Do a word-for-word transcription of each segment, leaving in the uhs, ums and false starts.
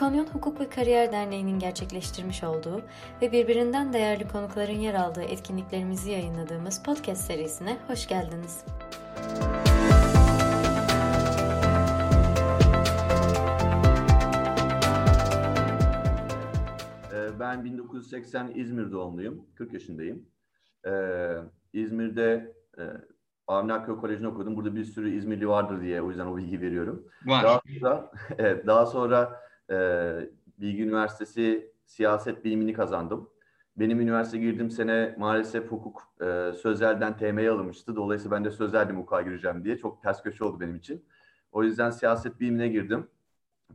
İkonion Hukuk ve Kariyer Derneği'nin gerçekleştirmiş olduğu ve birbirinden değerli konukların yer aldığı etkinliklerimizi yayınladığımız podcast serisine hoş geldiniz. Ben bin dokuz yüz seksen İzmir doğumluyum, kırk yaşındayım. Ee, İzmir'de e, Armin Akköy Koleji'nde okudum. Burada bir sürü İzmirli vardır diye o yüzden o bilgi veriyorum. Var. Daha sonra, evet, daha sonra e, Bilgi Üniversitesi siyaset bilimini kazandım. Benim üniversite girdiğim sene maalesef hukuk e, sözelden T M'ye alınmıştı. Dolayısıyla ben de sözeldim hukuka gireceğim diye. Çok ters köşe oldu benim için. O yüzden siyaset bilimine girdim.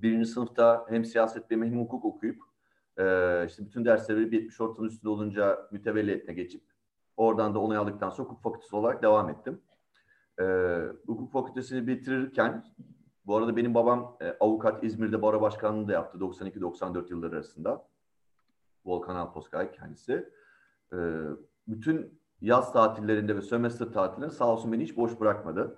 Birinci sınıfta hem siyaset bilimi hem hukuk okuyup Ee, işte bütün dersleri yetmiş ortanın üstünde olunca mütevelliyetle geçip oradan da onay aldıktan sonra hukuk fakültesi olarak devam ettim. Ee, hukuk fakültesini bitirirken, bu arada benim babam e, avukat, İzmir'de baro başkanlığı da yaptı doksan iki doksan dört yılları arasında. Volkan Alposkay kendisi. Ee, bütün yaz tatillerinde ve sömestr tatillerinde sağ olsun beni hiç boş bırakmadı.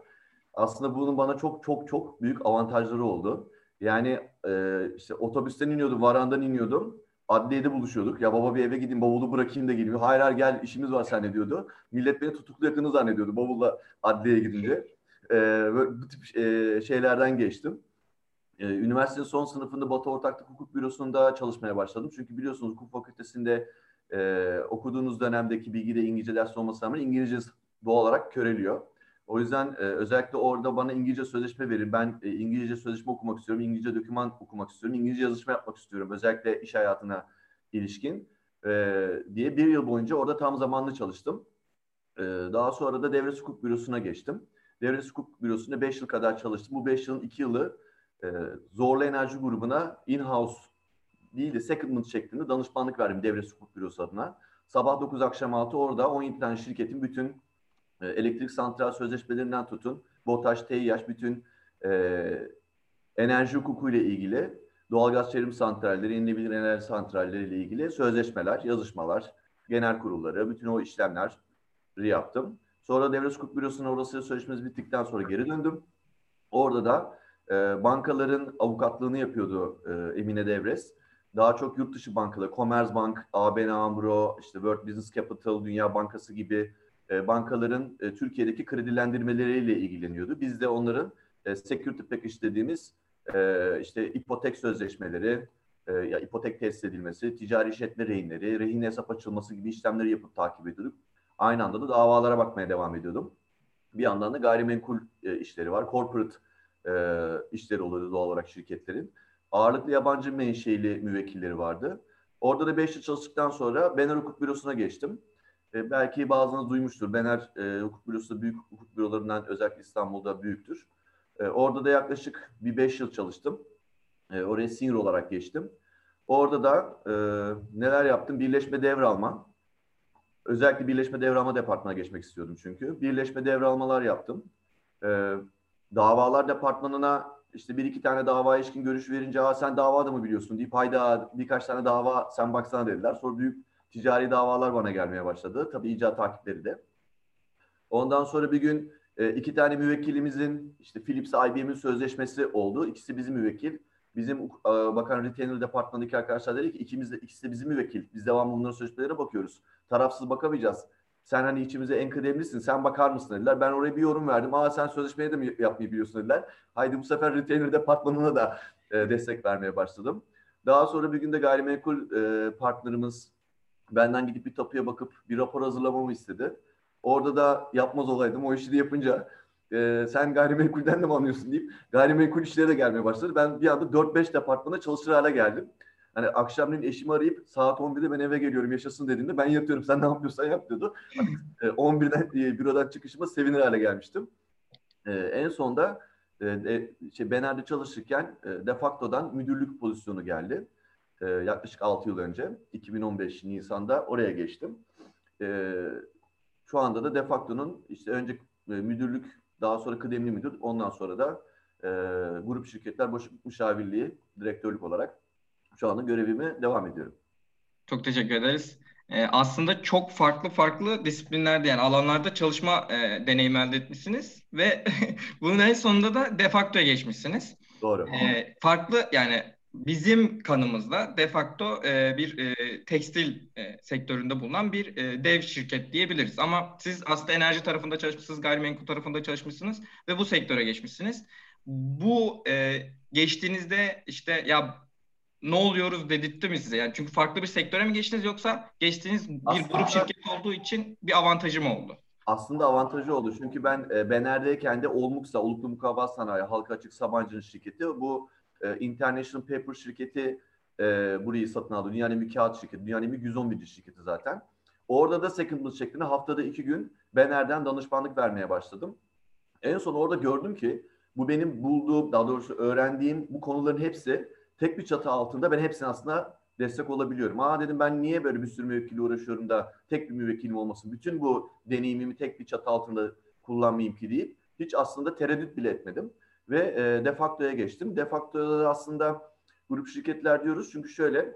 Aslında bunun bana çok çok çok büyük avantajları oldu. Yani e, işte otobüsten iniyordum, varandan iniyordum. Adliyede buluşuyorduk. Ya baba bir eve gideyim, bavulu bırakayım da gideyim. Hayır hayır gel, işimiz var sen diyordu. Millet beni tutuklu yakını zannediyordu bavulla adliyeye gidince. E, böyle bu tip e, şeylerden geçtim. E, üniversitenin son sınıfında Batı Ortaklık Hukuk Bürosu'nda çalışmaya başladım. Çünkü biliyorsunuz hukuk fakültesinde e, okuduğunuz dönemdeki bilgide İngilizce ders olmasına rağmen İngilizce doğal olarak köreliyor. O yüzden e, özellikle orada bana İngilizce sözleşme verin. Ben e, İngilizce sözleşme okumak istiyorum, İngilizce doküman okumak istiyorum, İngilizce yazışma yapmak istiyorum. Özellikle iş hayatına ilişkin e, diye bir yıl boyunca orada tam zamanlı çalıştım. E, daha sonra da Devresi Hukuk Bürosu'na geçtim. Devresi Hukuk Bürosu'nda beş yıl kadar çalıştım. Bu beş yılın iki yılı e, Zorlu Enerji Grubu'na in-house değil de secondment şeklinde danışmanlık verdim Devresi Hukuk Bürosu adına. Sabah dokuz akşam altı orada on yedi tane şirketin bütün elektrik santral sözleşmelerinden tutun, BOTAŞ, TEİAŞ, bütün e, enerji hukukuyla ilgili, doğalgaz çevrim santralleri, yenilebilir enerji santralleriyle ilgili sözleşmeler, yazışmalar, genel kurulları, bütün o işlemleri yaptım. Sonra Devresi Hukuk Bürosu'na orası sözleşmemiz bittikten sonra geri döndüm. Orada da e, bankaların avukatlığını yapıyordu e, Emine Devres. Daha çok yurt dışı bankaları, Commerzbank, A B N Amro, işte World Business Capital, Dünya Bankası gibi bankaların e, Türkiye'deki kredilendirmeleriyle ilgileniyordu. Biz de onların e, security package dediğimiz e, işte ipotek sözleşmeleri, e, ya ipotek tesis edilmesi, ticari işletme rehinleri, rehin hesap açılması gibi işlemleri yapıp takip ediyorduk. Aynı anda da davalara bakmaya devam ediyordum. Bir yandan da gayrimenkul e, işleri var. Corporate e, işleri oluyordu doğal olarak şirketlerin. Ağırlıklı yabancı menşeili müvekkilleri vardı. Orada da beş yıl çalıştıktan sonra Bener Hukuk Bürosu'na geçtim. E, belki bazılarınız duymuştur. Bener e, Hukuk Bürosu da büyük hukuk bürolarından özellikle İstanbul'da büyüktür. E, orada da yaklaşık bir beş yıl çalıştım. E, oraya senior olarak geçtim. Orada da e, neler yaptım? Birleşme devralma. Özellikle birleşme devralma departmana geçmek istiyordum çünkü. Birleşme devralmalar yaptım. E, davalar departmanına işte bir iki tane davaya ilişkin görüş verince "Aa, sen davada mı biliyorsun?" deyip "Hayda birkaç tane dava sen baksana" dediler. Sonra büyük ticari davalar bana gelmeye başladı. Tabii icat takipleri de. Ondan sonra bir gün iki tane müvekkilimizin işte Philips, I B M'in sözleşmesi oldu. İkisi bizim müvekkil. Bizim bakan retainer departmanındaki arkadaşlar dedi ki ikimiz de, ikisi de bizim müvekkil. Biz devamlı bunların sözleşmelerine bakıyoruz. Tarafsız bakamayacağız. Sen hani içimize en kıdemlisin. Sen bakar mısın dediler. Ben oraya bir yorum verdim. Aa sen sözleşmeyi de mi yapmayı biliyorsun dediler. Haydi bu sefer retainer departmanına da destek vermeye başladım. Daha sonra bir gün de gayrimenkul partnerimiz benden gidip bir tapuya bakıp bir rapor hazırlamamı istedi. Orada da yapmaz olaydım. O işi de yapınca e, sen gayrimenkulden de mi anlıyorsun deyip gayrimenkul işlere de gelmeye başladı. Ben bir anda dört beş departmana çalışır hale geldim. Hani akşamleyin eşimi arayıp saat on birde ben eve geliyorum yaşasın dediğinde ben yatıyorum sen ne yapıyorsan yap diyordu. e, on birden e, bürodan çıkışıma sevinir hale gelmiştim. E, en sonda e, e, şey, Bener'de çalışırken e, DeFacto'dan müdürlük pozisyonu geldi. Ee, yaklaşık altı yıl önce iki bin on beş Nisan'da oraya geçtim. Ee, şu anda da DeFacto'nun işte önce e, müdürlük, daha sonra kıdemli müdür, ondan sonra da e, grup şirketler boşluk müşavirliği direktörlük olarak şu anda görevime devam ediyorum. Çok teşekkür ederiz. Ee, aslında çok farklı farklı disiplinlerde yani alanlarda çalışma e, deneyimi elde etmişsiniz ve bunun en sonunda da DeFacto'ya geçmişsiniz. Doğru. Ee, farklı yani bizim kanımızda DeFacto e, bir e, tekstil e, sektöründe bulunan bir e, dev şirket diyebiliriz. Ama siz aslında enerji tarafında çalışmışsınız, gayrimenkul tarafında çalışmışsınız ve bu sektöre geçmişsiniz. Bu e, geçtiğinizde işte ya ne oluyoruz dedirtti mi size? Yani çünkü farklı bir sektöre mi geçtiniz, yoksa geçtiğiniz bir aslında, grup şirketi olduğu için bir avantajı mı oldu? Aslında avantajı oldu. Çünkü ben e, Bener'deyken de Olmuksa, Oluklu Mukavva Sanayi, halka açık Sabancı'nın şirketi. Bu e, International Paper şirketi e, burayı satın aldı. Dünyanın en büyük kağıt şirketi. Dünyanın en büyük yüz on bir şirketi zaten. Orada da second class şeklinde haftada iki gün Bener'den danışmanlık vermeye başladım. En son orada gördüm ki bu benim bulduğum, daha doğrusu öğrendiğim bu konuların hepsi tek bir çatı altında, ben hepsine aslında destek olabiliyorum. Aa dedim, ben niye böyle bir sürü müvekkille uğraşıyorum da tek bir müvekkilim olmasın? Bütün bu deneyimimi tek bir çatı altında kullanmayayım ki deyip hiç aslında tereddüt bile etmedim. Ve e, DeFacto'ya geçtim. DeFacto'da aslında grup şirketler diyoruz. Çünkü şöyle,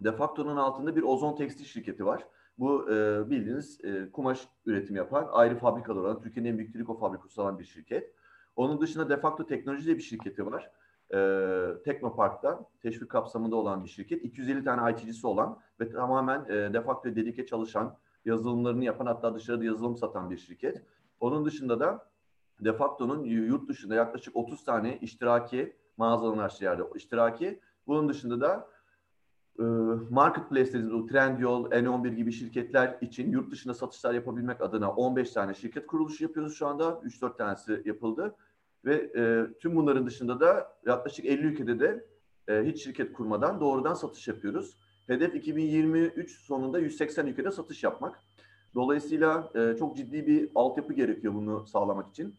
DeFacto'nun altında bir ozon tekstil şirketi var. Bu e, bildiğiniz e, kumaş üretimi yapan, ayrı fabrikalar olan, Türkiye'nin en büyük triko fabrikası olan bir şirket. Onun dışında DeFacto Teknoloji diye bir şirketi var. Ee, Teknopark'ta teşvik kapsamında olan bir şirket. iki yüz elli tane I T'cisi olan ve tamamen e, DeFacto ve dedike çalışan, yazılımlarını yapan, hatta dışarıda yazılım satan bir şirket. Onun dışında da DeFacto'nun yurt dışında yaklaşık otuz tane iştiraki mağazaların açtığı yerde iştiraki. Bunun dışında da e, marketplace dediğimiz Trendyol, N on bir gibi şirketler için yurt dışında satışlar yapabilmek adına on beş tane şirket kuruluşu yapıyoruz şu anda. üç dört tanesi yapıldı. Ve e, tüm bunların dışında da yaklaşık elli ülkede de e, hiç şirket kurmadan doğrudan satış yapıyoruz. Hedef iki bin yirmi üç sonunda yüz seksen ülkede satış yapmak. Dolayısıyla e, çok ciddi bir altyapı gerekiyor bunu sağlamak için.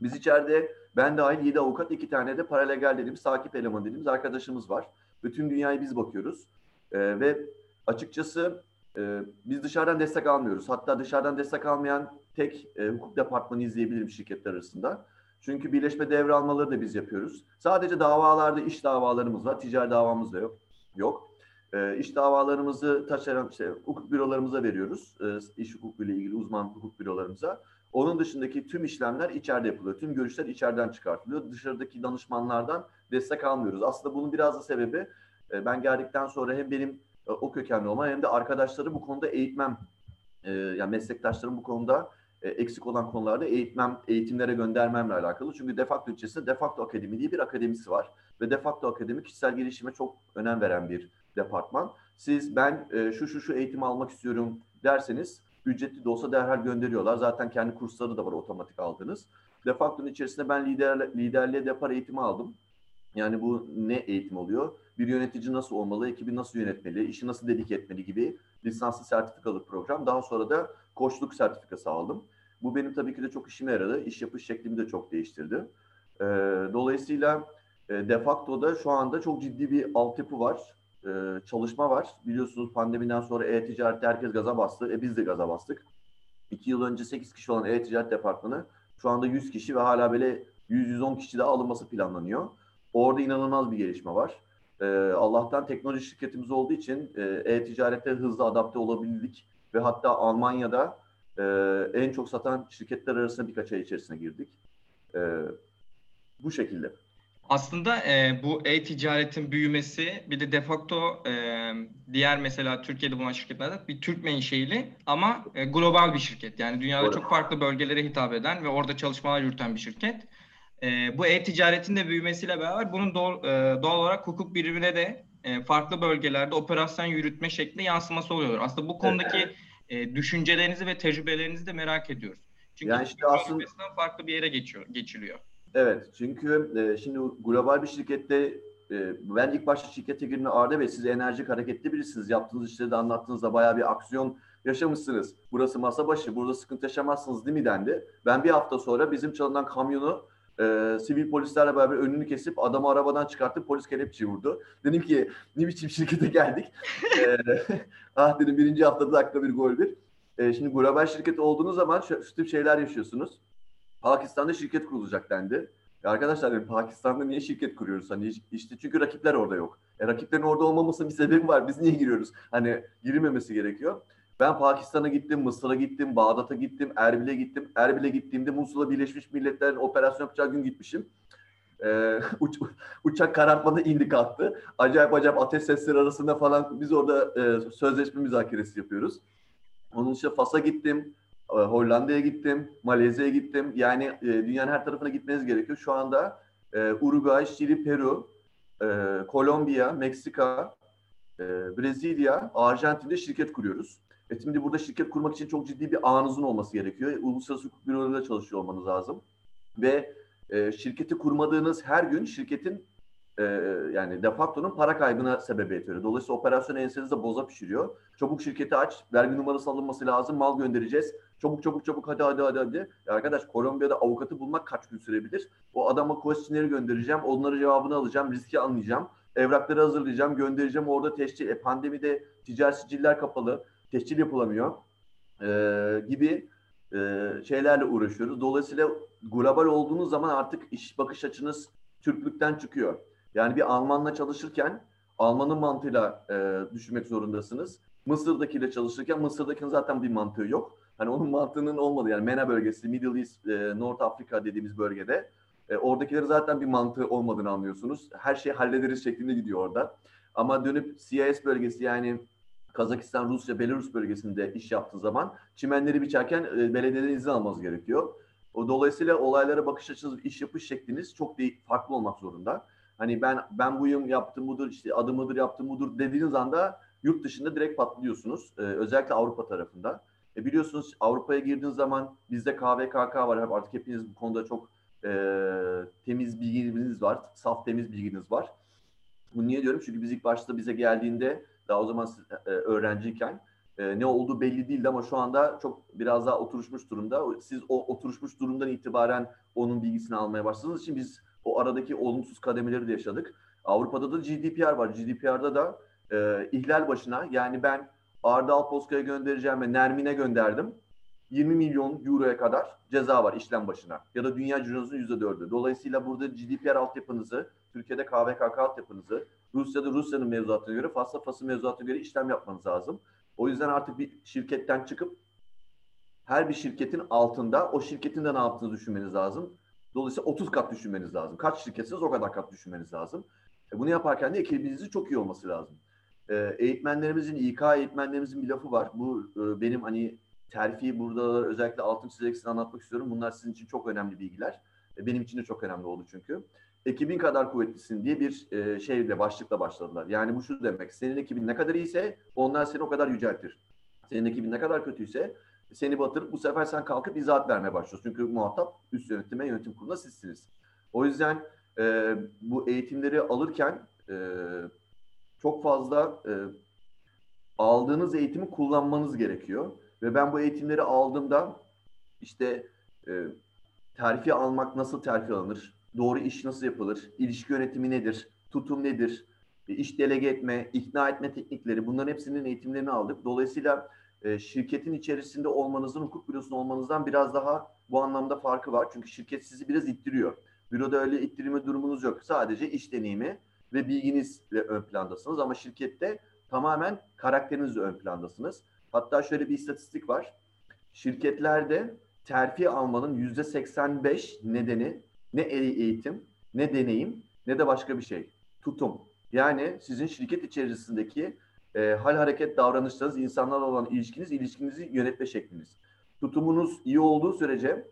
Biz içeride, ben dahil yedi avukat, iki tane de paralegal dediğimiz, takip elemanı dediğimiz arkadaşımız var. Ve tüm dünyayı biz bakıyoruz. E, ve açıkçası e, biz dışarıdan destek almıyoruz. Hatta dışarıdan destek almayan tek e, hukuk departmanı izleyebilirim şirketler arasında. Çünkü birleşme devralmaları da biz yapıyoruz. Sadece davalarda iş davalarımız var. Ticari davamız da yok. yok. E, iş davalarımızı taşeron, şey, hukuk bürolarımıza veriyoruz. E, iş hukukuyla ilgili uzman hukuk bürolarımıza. Onun dışındaki tüm işlemler içeride yapılıyor. Tüm görüşler içeriden çıkartılıyor. Dışarıdaki danışmanlardan destek almıyoruz. Aslında bunun biraz da sebebi e, ben geldikten sonra hem benim e, o kökenli olmam, hem de arkadaşları bu konuda eğitmem. E, yani meslektaşlarım bu konuda eksik olan konularda eğitmem, eğitimlere göndermemle alakalı. Çünkü DeFacto içerisinde DeFacto Akademi diye bir akademisi var. Ve DeFacto Akademi kişisel gelişime çok önem veren bir departman. Siz ben şu şu şu eğitim almak istiyorum derseniz ücretli de olsa derhal gönderiyorlar. Zaten kendi kursları da var, otomatik aldınız. DeFacto'nun içerisinde ben lider, liderliğe depar eğitimi aldım. Yani bu ne eğitim oluyor? Bir yönetici nasıl olmalı, ekibi nasıl yönetmeli, işi nasıl dedike etmeli gibi lisanslı sertifikalı program. Daha sonra da koçluk sertifikası aldım. Bu benim tabii ki de çok işime yaradı. İş yapış şeklimi de çok değiştirdi. E, dolayısıyla e, DeFacto'da şu anda çok ciddi bir altyapı var. E, çalışma var. Biliyorsunuz pandemiden sonra e-ticarette herkes gaza bastı. E, biz de gaza bastık. İki yıl önce sekiz kişi olan e-ticaret departmanı şu anda yüz kişi ve hala böyle yüz yüz on kişi daha alınması planlanıyor. Orada inanılmaz bir gelişme var. E, Allah'tan teknoloji şirketimiz olduğu için e-ticarette hızlı adapte olabildik. Ve hatta Almanya'da Ee, en çok satan şirketler arasında birkaç ay içerisine girdik. Ee, bu şekilde. Aslında e, bu e-ticaretin büyümesi, bir de DeFacto e, diğer mesela Türkiye'de bulunan şirketlerden bir Türk menşeili ama e, global bir şirket. Yani dünyada çok farklı bölgelere hitap eden ve orada çalışmalar yürüten bir şirket. E, bu e-ticaretin de büyümesiyle beraber bunun doğal, e, doğal olarak hukuk birimine de e, farklı bölgelerde operasyon yürütme şeklinde yansıması oluyor. Aslında bu konudaki evet. E, düşüncelerinizi ve tecrübelerinizi de merak ediyoruz. Çünkü yani işte aslında farklı bir yere geçiyor, geçiliyor. Evet, çünkü e, şimdi global bir şirkette e, ben ilk başta şirkete girdiğimde Arda Bey, siz enerjik hareketli birisiniz. Yaptığınız işleri de anlattığınızda bayağı bir aksiyon yaşamışsınız. Burası masa başı, burada sıkıntı yaşamazsınız değil mi dendi. Ben bir hafta sonra bizim çalınan kamyonu e, sivil polislerle beraber önünü kesip adamı arabadan çıkartıp polis kelepçeyi vurdu. Dedim ki ne biçim şirkete geldik. e, ah dedim, birinci haftada dakika bir gol bir. E, şimdi global şirket olduğunuz zaman şu, şu tip şeyler yaşıyorsunuz. Pakistan'da şirket kurulacak dendi. E, arkadaşlar dedim, Pakistan'da niye şirket kuruyoruz? Hani işte çünkü rakipler orada yok. E, rakiplerin orada olmamasının bir sebebi var. Biz niye giriyoruz? Hani girilmemesi gerekiyor. Ben Pakistan'a gittim, Mısır'a gittim, Bağdat'a gittim, Erbil'e gittim. Erbil'e gittiğimde Musul'a Birleşmiş Milletler'in operasyon yapacağı gün gitmişim. Ee, uç, uçak karartmada indi kalktı. Acayip acayip ateş sesleri arasında falan biz orada e, sözleşme müzakeresi yapıyoruz. Onun için Fas'a gittim, e, Hollanda'ya gittim, Malezya'ya gittim. Yani e, dünyanın her tarafına gitmeniz gerekiyor. Şu anda e, Uruguay, Şili, Peru, e, Kolombiya, Meksika, e, Brezilya, Arjantin'de şirket kuruyoruz. E şimdi burada şirket kurmak için çok ciddi bir ağınızın olması gerekiyor. Uluslararası hukuk bürolarında çalışıyor olmanız lazım. Ve E, şirketi kurmadığınız her gün şirketin e, yani DeFacto'nun para kaybına sebebiyet veriyor. Dolayısıyla operasyon ensenizde boza pişiriyor. Çabuk şirketi aç, vergi numarası alınması lazım, mal göndereceğiz. Çabuk çabuk çabuk hadi hadi hadi hadi. E arkadaş, Kolombiya'da avukatı bulmak kaç gün sürebilir? O adama questionnaire göndereceğim, onların cevabını alacağım, riski anlayacağım. Evrakları hazırlayacağım, göndereceğim, orada teşcil. E, pandemide ticari siciller kapalı, teşcil yapılamıyor e, gibi e, şeylerle uğraşıyoruz. Dolayısıyla global olduğunuz zaman artık iş bakış açınız Türklükten çıkıyor. Yani bir Almanla çalışırken Alman'ın mantığıyla e, düşünmek zorundasınız. Mısır'dakiyle çalışırken Mısır'dakinin zaten bir mantığı yok. Hani onun mantığının olmadığı, yani MENA bölgesi, Middle East, e, North Africa dediğimiz bölgede e, oradakileri zaten bir mantığı olmadığını anlıyorsunuz. Her şeyi hallederiz şeklinde gidiyor orada. Ama dönüp C I S bölgesi, yani Kazakistan, Rusya, Belarus bölgesinde iş yaptığı zaman çimenleri biçerken e, belediyeden izin almanız gerekiyor. Dolayısıyla olaylara bakış açınız, iş yapış şekliniz çok değil, farklı olmak zorunda. Hani ben ben buyum, yaptım budur, işte adım budur, yaptım budur dediğiniz anda yurt dışında direkt patlıyorsunuz. Ee, özellikle Avrupa tarafında. E biliyorsunuz Avrupa'ya girdiğiniz zaman bizde K V K K var. Artık hepiniz bu konuda çok e, temiz bilginiz var. Saf temiz bilginiz var. Bunu niye diyorum? Çünkü biz ilk başta bize geldiğinde, daha o zaman e, öğrenciyken, Ee, ne olduğu belli değildi ama şu anda çok biraz daha oturuşmuş durumda. Siz o oturuşmuş durumdan itibaren onun bilgisini almaya başladığınız için biz o aradaki olumsuz kademeleri de yaşadık. Avrupa'da da G D P R var. G D P R'da da e, ihlal başına, yani ben Arda Alposkay'a göndereceğim ve Nermin'e gönderdim, yirmi milyon euroya kadar ceza var işlem başına. Ya da dünya cirosunun yüzde dördü. Dolayısıyla burada G D P R altyapınızı, Türkiye'de K V K K altyapınızı, Rusya'da Rusya'nın mevzuatına göre, Fas'ta Fas'ın mevzuatına göre işlem yapmanız lazım. O yüzden artık bir şirketten çıkıp her bir şirketin altında o şirketin de ne yaptığını düşünmeniz lazım. Dolayısıyla otuz kat düşünmeniz lazım. Kaç şirketsiniz o kadar kat düşünmeniz lazım. E bunu yaparken de ekibinizin çok iyi olması lazım. E, eğitmenlerimizin, İK eğitmenlerimizin bir lafı var. Bu e, benim hani terfi burada özellikle altın çizeksini anlatmak istiyorum. Bunlar sizin için çok önemli bilgiler. E, benim için de çok önemli oldu çünkü. Ekibin kadar kuvvetlisin diye bir e, şeyle, başlıkla başladılar. Yani bu şu demek: senin ekibin ne kadar iyiyse onlar seni o kadar yüceltir. Senin ekibin ne kadar kötüyse seni batırıp bu sefer sen kalkıp izahat vermeye başlıyorsun. Çünkü muhatap üst yönetime, yönetim kuruluna sizsiniz. O yüzden e, bu eğitimleri alırken e, çok fazla e, aldığınız eğitimi kullanmanız gerekiyor. Ve ben bu eğitimleri aldığımda işte e, terfi almak nasıl terfi alınır? Doğru iş nasıl yapılır? İlişki yönetimi nedir? Tutum nedir? İş delege etme, ikna etme teknikleri, bunların hepsinin eğitimlerini aldık. Dolayısıyla e, şirketin içerisinde olmanızın, hukuk bürosunda olmanızdan biraz daha bu anlamda farkı var. Çünkü şirket sizi biraz ittiriyor. Büroda öyle ittirme durumunuz yok. Sadece iş deneyimi ve bilginizle ön plandasınız. Ama şirkette tamamen karakterinizle ön plandasınız. Hatta şöyle bir istatistik var. Şirketlerde terfi almanın yüzde seksen beş nedeni ne eğitim, ne deneyim, ne de başka bir şey. Tutum. Yani sizin şirket içerisindeki e, hal, hareket, davranışlarınız, insanlarla olan ilişkiniz, ilişkinizi yönetme şekliniz. Tutumunuz iyi olduğu sürece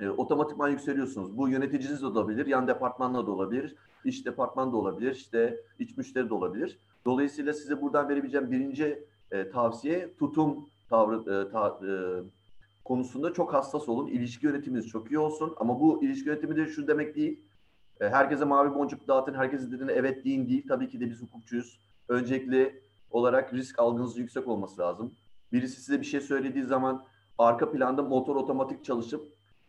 e, otomatikman yükseliyorsunuz. Bu yöneticiniz de olabilir, yan departmanla da olabilir, iç departman da olabilir, işte iç müşteri de olabilir. Dolayısıyla size buradan verebileceğim birinci e, tavsiye, tutum tavrı, e, ta, e, konusunda çok hassas olun. İlişki yönetiminiz çok iyi olsun. Ama bu ilişki yönetimi de şu demek değil: herkese mavi boncuk dağıtın, herkese dediğine evet deyin değil. Tabii ki de biz hukukçuyuz. Öncelikli olarak risk algınızın yüksek olması lazım. Birisi size bir şey söylediği zaman arka planda motor otomatik çalışıp,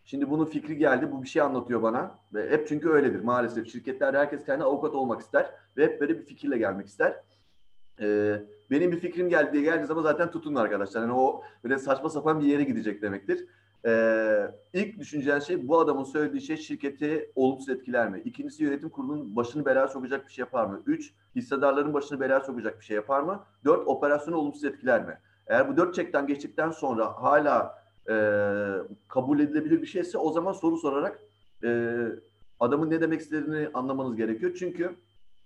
şimdi bunun fikri geldi, bu bir şey anlatıyor bana. Ve hep, çünkü öyledir maalesef. Şirketlerde herkes kendi avukat olmak ister ve hep böyle bir fikirle gelmek ister. Ee, benim bir fikrim geldi diye geldiği zaman zaten tutunun arkadaşlar. Yani o böyle saçma sapan bir yere gidecek demektir. Ee, ilk düşüneceğin şey, bu adamın söylediği şey şirketi olumsuz etkiler mi? İkincisi, yönetim kurulunun başını belaya sokacak bir şey yapar mı? Üç, hissedarların başını belaya sokacak bir şey yapar mı? Dört, operasyonu olumsuz etkiler mi? Eğer bu dört çekten geçtikten sonra hala e, kabul edilebilir bir şeyse, o zaman soru sorarak e, adamın ne demek istediğini anlamanız gerekiyor. Çünkü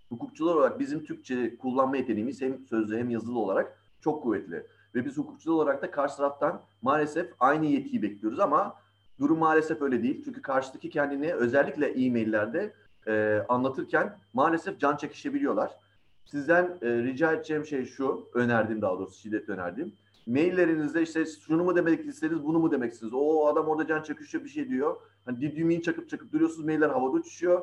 hukukçular olarak bizim Türkçe kullanma yeteneğimiz hem sözlü hem yazılı olarak çok kuvvetli. Ve biz hukukçular olarak da karşı taraftan maalesef aynı yetkiyi bekliyoruz ama durum maalesef öyle değil. Çünkü karşıdaki kendini özellikle e-maillerde e, anlatırken maalesef can çekişebiliyorlar. Sizden e, rica edeceğim şey şu, önerdiğim daha doğrusu şiddet önerdiğim. Maillerinizde işte şunu mu demek istediniz, bunu mu demek istediniz? O adam orada can çekişiyor, bir şey diyor. Hani düğmeyi çakıp çakıp duruyorsunuz, mailler havada uçuşuyor.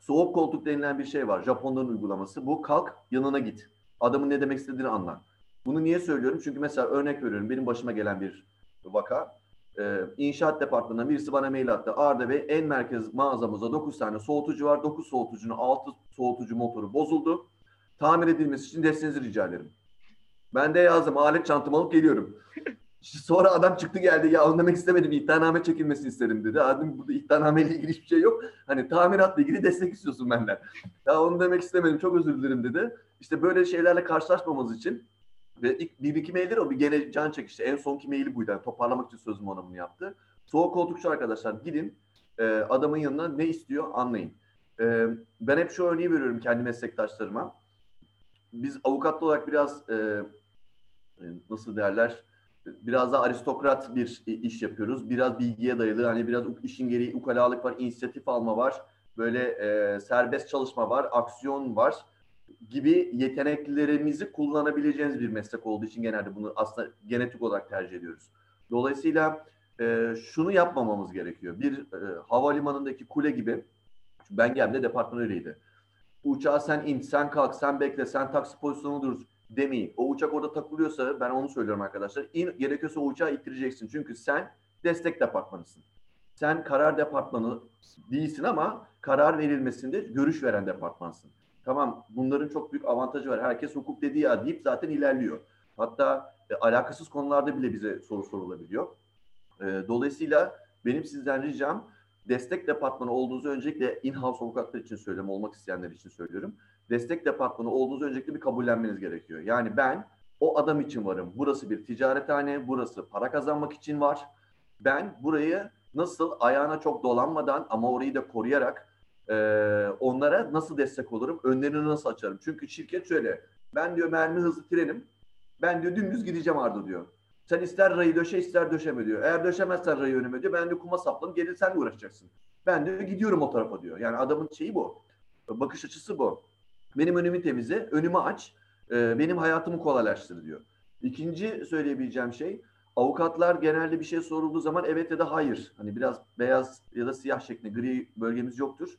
Soğuk koltuk denilen bir şey var. Japonların uygulaması. Bu kalk yanına git. Adamın ne demek istediğini anla. Bunu niye söylüyorum? Çünkü mesela örnek veriyorum. Benim başıma gelen bir vaka. Ee, inşaat departmanından birisi bana mail attı. Arda Bey, en merkez mağazamızda dokuz tane soğutucu var. dokuz soğutucunun altı soğutucu motoru bozuldu. Tamir edilmesi için desteğinizi rica ederim. Ben de yazdım. Alet çantamı alıp geliyorum. Sonra adam çıktı geldi. Ya anlamak istemedim. İddianame çekilmesini isterim dedi. Adım burada iddianameyle ilgili hiçbir şey yok. Hani tamiratla ilgili destek istiyorsun benden. Ya onu demek istemedim. Çok özür dilerim dedi. İşte böyle şeylerle karşılaşmamamız için ve ilk bir iki mailleri o bir gene can çekişti. En sonki maili buydu. Yani toparlamak için sözüm ona bunu yaptı. Soğuk koltukçu arkadaşlar gidin. E, adamın yanına ne istiyor anlayın. E, ben hep şu örneği veriyorum kendi meslektaşlarıma. Biz avukatlı olarak biraz e, nasıl derler biraz daha aristokrat bir iş yapıyoruz. Biraz bilgiye dayalı. Hani biraz işin gereği ukalalık var, inisiyatif alma var. Böyle e, serbest çalışma var, aksiyon var gibi yeteneklerimizi kullanabileceğiniz bir meslek olduğu için genelde bunu aslında genetik olarak tercih ediyoruz. Dolayısıyla e, şunu yapmamamız gerekiyor. Bir e, havalimanındaki kule gibi, ben geldiğimde departman öyleydi. Uçağa sen in, sen kalk, sen bekle, sen taksi pozisyonuna dur demeyin. O uçak orada takılıyorsa ben onu söylüyorum arkadaşlar. İn, gerekiyorsa o uçağı ittireceksin. Çünkü sen destek departmanısın. Sen karar departmanı değilsin ama karar verilmesinde görüş veren departmansın. Tamam, bunların çok büyük avantajı var. Herkes hukuk dedi ya deyip zaten ilerliyor. Hatta e, alakasız konularda bile bize soru sorulabiliyor. E, dolayısıyla benim sizden ricam destek departmanı olduğunuzu öncelikle in-house avukatlar için söylüyorum, olmak isteyenler için söylüyorum. Destek departmanı olduğunuzu öncelikle bir kabullenmeniz gerekiyor. Yani ben o adam için varım. Burası bir ticarethane, burası para kazanmak için var. Ben burayı nasıl ayağına çok dolanmadan ama orayı da koruyarak Ee, onlara nasıl destek olurum? Önlerini nasıl açarım? Çünkü şirket şöyle. Ben diyor mermi hızlı trenim. Ben diyor dümdüz gideceğim Arda diyor. Sen ister rayı döşe ister döşeme diyor. Eğer döşemezsen rayı önüme diyor. Ben de kuma saplanıp gelir sen uğraşacaksın. Ben diyor gidiyorum o tarafa diyor. Yani adamın şeyi bu. Bakış açısı bu. Benim önümü temizle. Önümü aç. E, benim hayatımı kolaylaştır diyor. İkinci söyleyebileceğim şey. Avukatlar genelde bir şey sorulduğu zaman evet ya da hayır. Hani biraz beyaz ya da siyah şeklinde gri bölgemiz yoktur.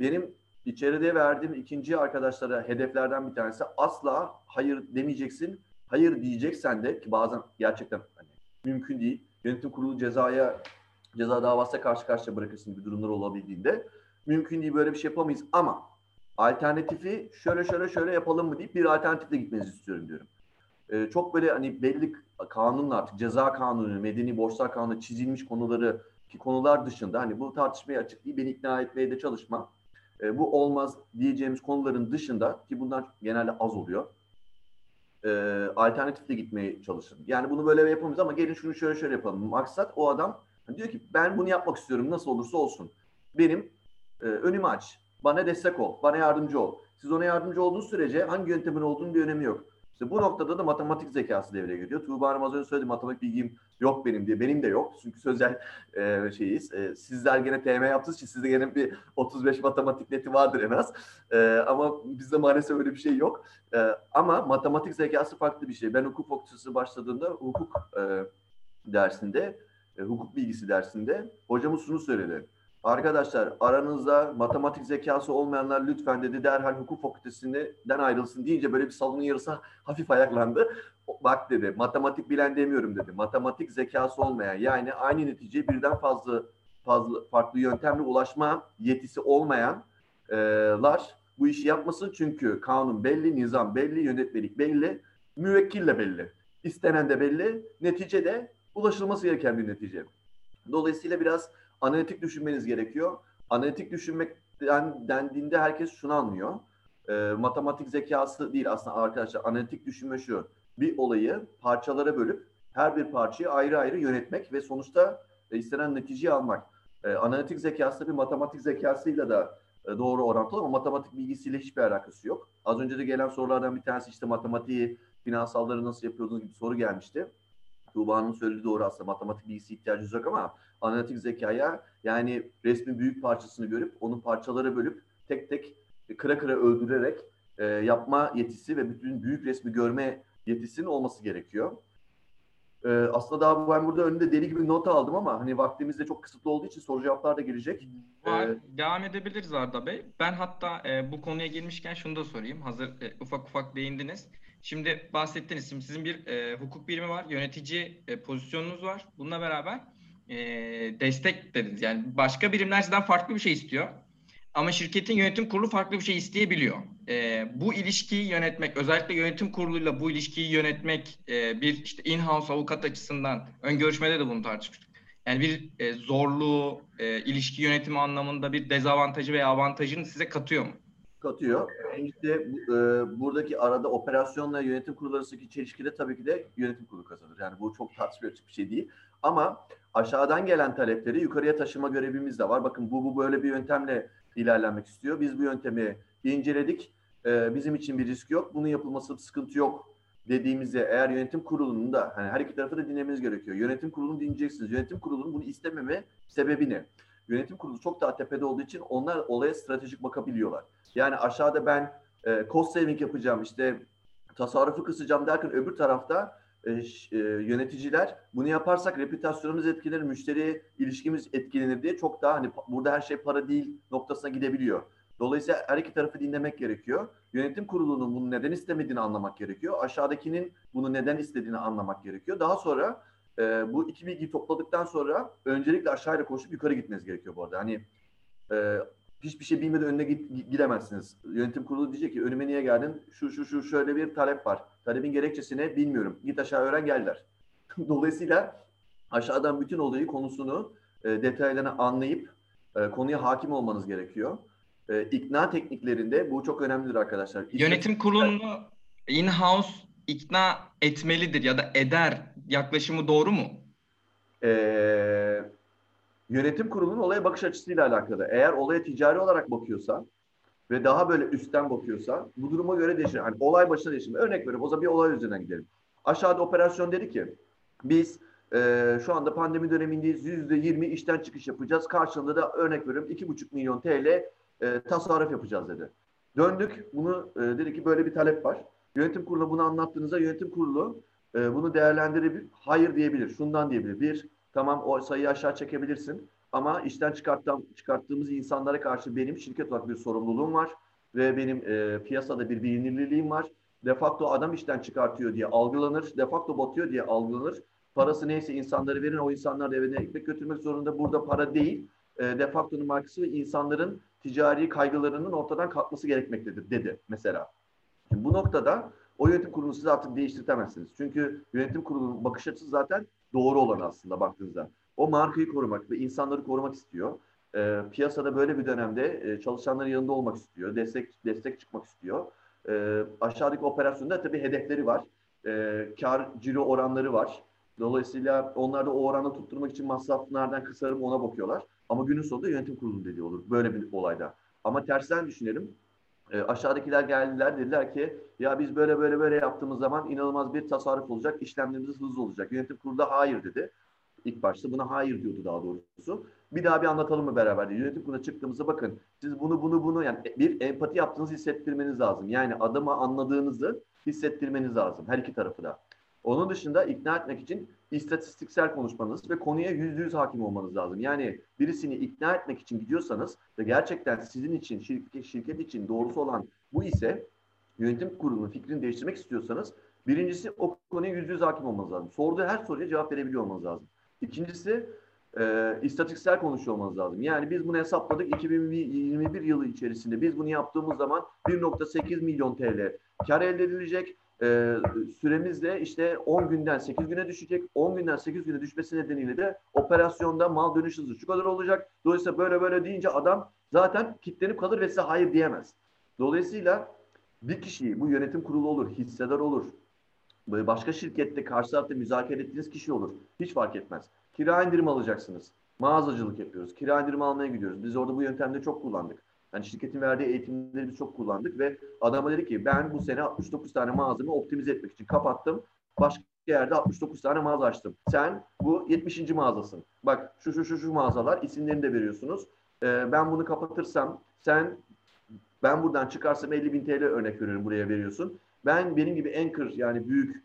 Benim içeride verdiğim ikinci arkadaşlara hedeflerden bir tanesi asla hayır demeyeceksin. Hayır diyeceksen de ki bazen gerçekten hani mümkün değil. Yönetim kurulu cezaya ceza davasına karşı karşıya bırakırsın gibi durumlar olabildiğinde mümkün değil, böyle bir şey yapamayız ama alternatifi şöyle şöyle şöyle yapalım mı deyip bir alternatifle gitmenizi istiyorum diyorum. Ee, çok böyle hani belli kanunlar artık ceza kanunu, medeni borçlar kanunu çizilmiş konuları ki konular dışında hani bu tartışmaya açık değil, beni ikna etmeye de çalışma. E, bu olmaz diyeceğimiz konuların dışında ki bunlar genelde az oluyor. E, alternatifle gitmeye çalışın. Yani bunu böyle yapamayız ama gelin şunu şöyle şöyle yapalım. Maksat o adam hani diyor ki ben bunu yapmak istiyorum nasıl olursa olsun. Benim e, önümü aç. Bana destek ol. Bana yardımcı ol. Siz ona yardımcı olduğunuz sürece hangi yöntemin olduğunun bir önemi yok. İşte bu noktada da matematik zekası devreye giriyor. Tuğba Hanım az önce söyledi, matematik bilgim yok benim diye. Benim de yok. Çünkü sözel e, şeyiz. E, sizler gene T M yaptığınız için sizde gene bir otuz beş matematik neti vardır en az. E, ama bizde maalesef öyle bir şey yok. E, ama matematik zekası farklı bir şey. Ben hukuk fakültesi başladığımda hukuk e, dersinde, e, hukuk bilgisi dersinde hocamız şunu söyledi. Arkadaşlar aranızda matematik zekası olmayanlar lütfen dedi derhal hukuk fakültesinden ayrılsın deyince böyle bir salonun yarısı hafif ayaklandı. Bak dedi matematik bilen demiyorum dedi. Matematik zekası olmayan yani aynı neticeye birden fazla fazla farklı yöntemle ulaşma yetisi olmayanlar bu işi yapmasın. Çünkü kanun belli, nizam belli, yönetmelik belli, müvekkil de belli, istenen de belli, neticede ulaşılması gereken bir netice. Dolayısıyla biraz analitik düşünmeniz gerekiyor. Analitik düşünmekten dendiğinde herkes şunu anlıyor. E, matematik zekası değil aslında arkadaşlar. Analitik düşünme şu. Bir olayı parçalara bölüp her bir parçayı ayrı ayrı yönetmek ve sonuçta e, istenen neticeyi almak. e, analitik zekası bir matematik zekasıyla da e, doğru orantılı ama matematik bilgisiyle hiçbir alakası yok. Az önce de gelen sorulardan bir tanesi işte matematiği, finansalları nasıl yapıyordunuz gibi soru gelmişti. Tuğba'nın söylediği doğru aslında, matematik bilgisi ihtiyacınız yok ama analitik zekaya, yani resmin büyük parçasını görüp onu parçalara bölüp tek tek kıra kıra öldürerek e, yapma yetisi ve bütün büyük resmi görme yetisinin olması gerekiyor. E, aslında daha ben burada önünde deli gibi nota aldım ama hani vaktimiz de çok kısıtlı olduğu için soru cevaplar da gelecek. Var, ee, devam edebiliriz Arda Bey. Ben hatta e, bu konuya girmişken şunu da sorayım. Hazır e, ufak ufak değindiniz. Şimdi bahsettiniz. Şimdi sizin bir e, hukuk birimi var, yönetici e, pozisyonunuz var. Bununla beraber e, destek dediniz. Yani başka birimler sizden farklı bir şey istiyor. Ama şirketin yönetim kurulu farklı bir şey isteyebiliyor. E, bu ilişkiyi yönetmek, özellikle yönetim kuruluyla bu ilişkiyi yönetmek e, bir işte in-house avukat açısından, ön görüşmede de bunu tartışmıştık. Yani bir e, zorluğu, e, ilişki yönetimi anlamında bir dezavantajı veya avantajını size katıyor mu? Katıyor. İşte e, buradaki arada operasyonla yönetim kurulu arasındaki çelişkide tabii ki de yönetim kurulu kazanır. Yani bu çok tartışmaya açık bir şey değil. Ama aşağıdan gelen talepleri yukarıya taşıma görevimiz de var. Bakın bu bu böyle bir yöntemle ilerlenmek istiyor. Biz bu yöntemi inceledik. E, bizim için bir risk yok. Bunun yapılması sıkıntı yok dediğimizde, eğer yönetim kurulunun da hani her iki tarafı da dinlemeniz gerekiyor. Yönetim kurulunu dinleyeceksiniz. Yönetim kurulunun bunu istememe sebebi ne? Yönetim kurulu çok daha tepede olduğu için onlar olaya stratejik bakabiliyorlar. Yani aşağıda ben e, cost saving yapacağım, işte tasarrufu kısacağım derken öbür tarafta e, e, yöneticiler bunu yaparsak reputasyonumuz etkilenir, müşteri ilişkimiz etkilenir diye çok daha hani burada her şey para değil noktasına gidebiliyor. Dolayısıyla her iki tarafı dinlemek gerekiyor. Yönetim kurulunun bunu neden istemediğini anlamak gerekiyor. Aşağıdakinin bunu neden istediğini anlamak gerekiyor. Daha sonra e, bu iki bilgiyi topladıktan sonra öncelikle aşağıya koşup yukarı gitmeniz gerekiyor bu arada. Hani e, hiçbir şey bilmeden önüne gidemezsiniz. Yönetim kurulu diyecek ki önüme niye geldin? Şu şu şu şöyle bir talep var. Talebin gerekçesini bilmiyorum. Git aşağı öğren gel der. Dolayısıyla aşağıdan bütün olayı, konusunu, e, detaylarını anlayıp e, konuya hakim olmanız gerekiyor. E, ikna tekniklerinde bu çok önemlidir arkadaşlar. İkna yönetim kurulunu in-house ikna etmelidir ya da eder yaklaşımı doğru mu? Eee... Yönetim kurulunun olaya bakış açısıyla alakalı. Eğer olaya ticari olarak bakıyorsa ve daha böyle üstten bakıyorsa bu duruma göre değişir. Hani olay başına değişir. Örnek veriyorum, o zaman bir olay üzerinden gidelim. Aşağıda operasyon dedi ki biz e, şu anda pandemi dönemindeyiz, yüzde yirmi işten çıkış yapacağız. Karşılığında da örnek veriyorum iki buçuk milyon T L e, tasarruf yapacağız dedi. Döndük bunu e, dedi ki böyle bir talep var. Yönetim kuruluna bunu anlattığınızda yönetim kurulu e, bunu değerlendirebilir. Hayır diyebilir. Şundan diyebilir. Bir, tamam o sayıyı aşağı çekebilirsin ama işten çıkarttığımız insanlara karşı benim şirket olarak bir sorumluluğum var ve benim e, piyasada bir bilinirliliğim var. DeFacto adam işten çıkartıyor diye algılanır, DeFacto batıyor diye algılanır. Parası neyse insanları verin, o insanlar da evine ekmek götürmek zorunda. Burada para değil, e, DeFacto'nun markası ve insanların ticari kaygılarının ortadan kalkması gerekmektedir dedi mesela. Şimdi bu noktada o yönetim kurulunu siz artık değiştirtemezsiniz. Çünkü yönetim kurulunun bakış açısı zaten doğru olan aslında baktığınızda. O markayı korumak ve insanları korumak istiyor. E, piyasada böyle bir dönemde e, çalışanların yanında olmak istiyor. Destek destek çıkmak istiyor. E, aşağıdaki operasyonda tabii hedefleri var. E, kar ciro oranları var. Dolayısıyla onlar da o oranı tutturmak için masrafı nereden kısarım ona bakıyorlar. Ama günün sonunda yönetim kurulu dediği olur böyle bir olayda. Ama tersten düşünelim. E, aşağıdakiler geldiler dediler ki ya biz böyle böyle böyle yaptığımız zaman inanılmaz bir tasarruf olacak, işlemlerimiz hızlı olacak. Yönetim kurulu da hayır dedi. İlk başta buna hayır diyordu daha doğrusu. Bir daha bir anlatalım mı beraber diye. Yönetim kuruluna çıktığımızda bakın siz bunu bunu bunu yani bir empati yaptığınızı hissettirmeniz lazım. Yani adama anladığınızı hissettirmeniz lazım her iki tarafı da. Onun dışında ikna etmek için istatistiksel konuşmanız ve konuya yüzde yüz hakim olmanız lazım. Yani birisini ikna etmek için gidiyorsanız ve gerçekten sizin için, şirket, şirket için doğrusu olan bu ise, yönetim kurulunun fikrini değiştirmek istiyorsanız birincisi o konuya yüzde yüz hakim olmanız lazım. Sorduğu her soruya cevap verebiliyor olmanız lazım. İkincisi e, istatistiksel konuşuyor olmanız lazım. Yani biz bunu hesapladık iki bin yirmi bir yılı içerisinde biz bunu yaptığımız zaman bir virgül sekiz milyon T L kar elde edilecek. Ee, süremizde işte on günden sekiz güne düşecek. on günden sekiz güne düşmesi nedeniyle de operasyonda mal dönüş hızı şu kadar olacak. Dolayısıyla böyle böyle deyince adam zaten kilitlenip kalır ve size hayır diyemez. Dolayısıyla bir kişiyi, bu yönetim kurulu olur, hissedar olur, başka şirkette karşı tarafta müzakere ettiğiniz kişi olur, hiç fark etmez. Kira indirim alacaksınız. Mağazacılık yapıyoruz. Kira indirimi almaya gidiyoruz. Biz orada bu yöntemde çok kullandık. Yani şirketin verdiği eğitimleri biz çok kullandık ve adama dedi ki ben bu sene altmış dokuz tane mağazamı optimize etmek için kapattım. Başka yerde altmış dokuz tane mağaza açtım. Sen bu yetmişinci mağazasın. Bak şu şu şu şu mağazalar, isimlerini de veriyorsunuz. Ee, ben bunu kapatırsam sen ben buradan çıkarsam elli bin T L örnek veriyorum, buraya veriyorsun. Ben benim gibi anchor, yani büyük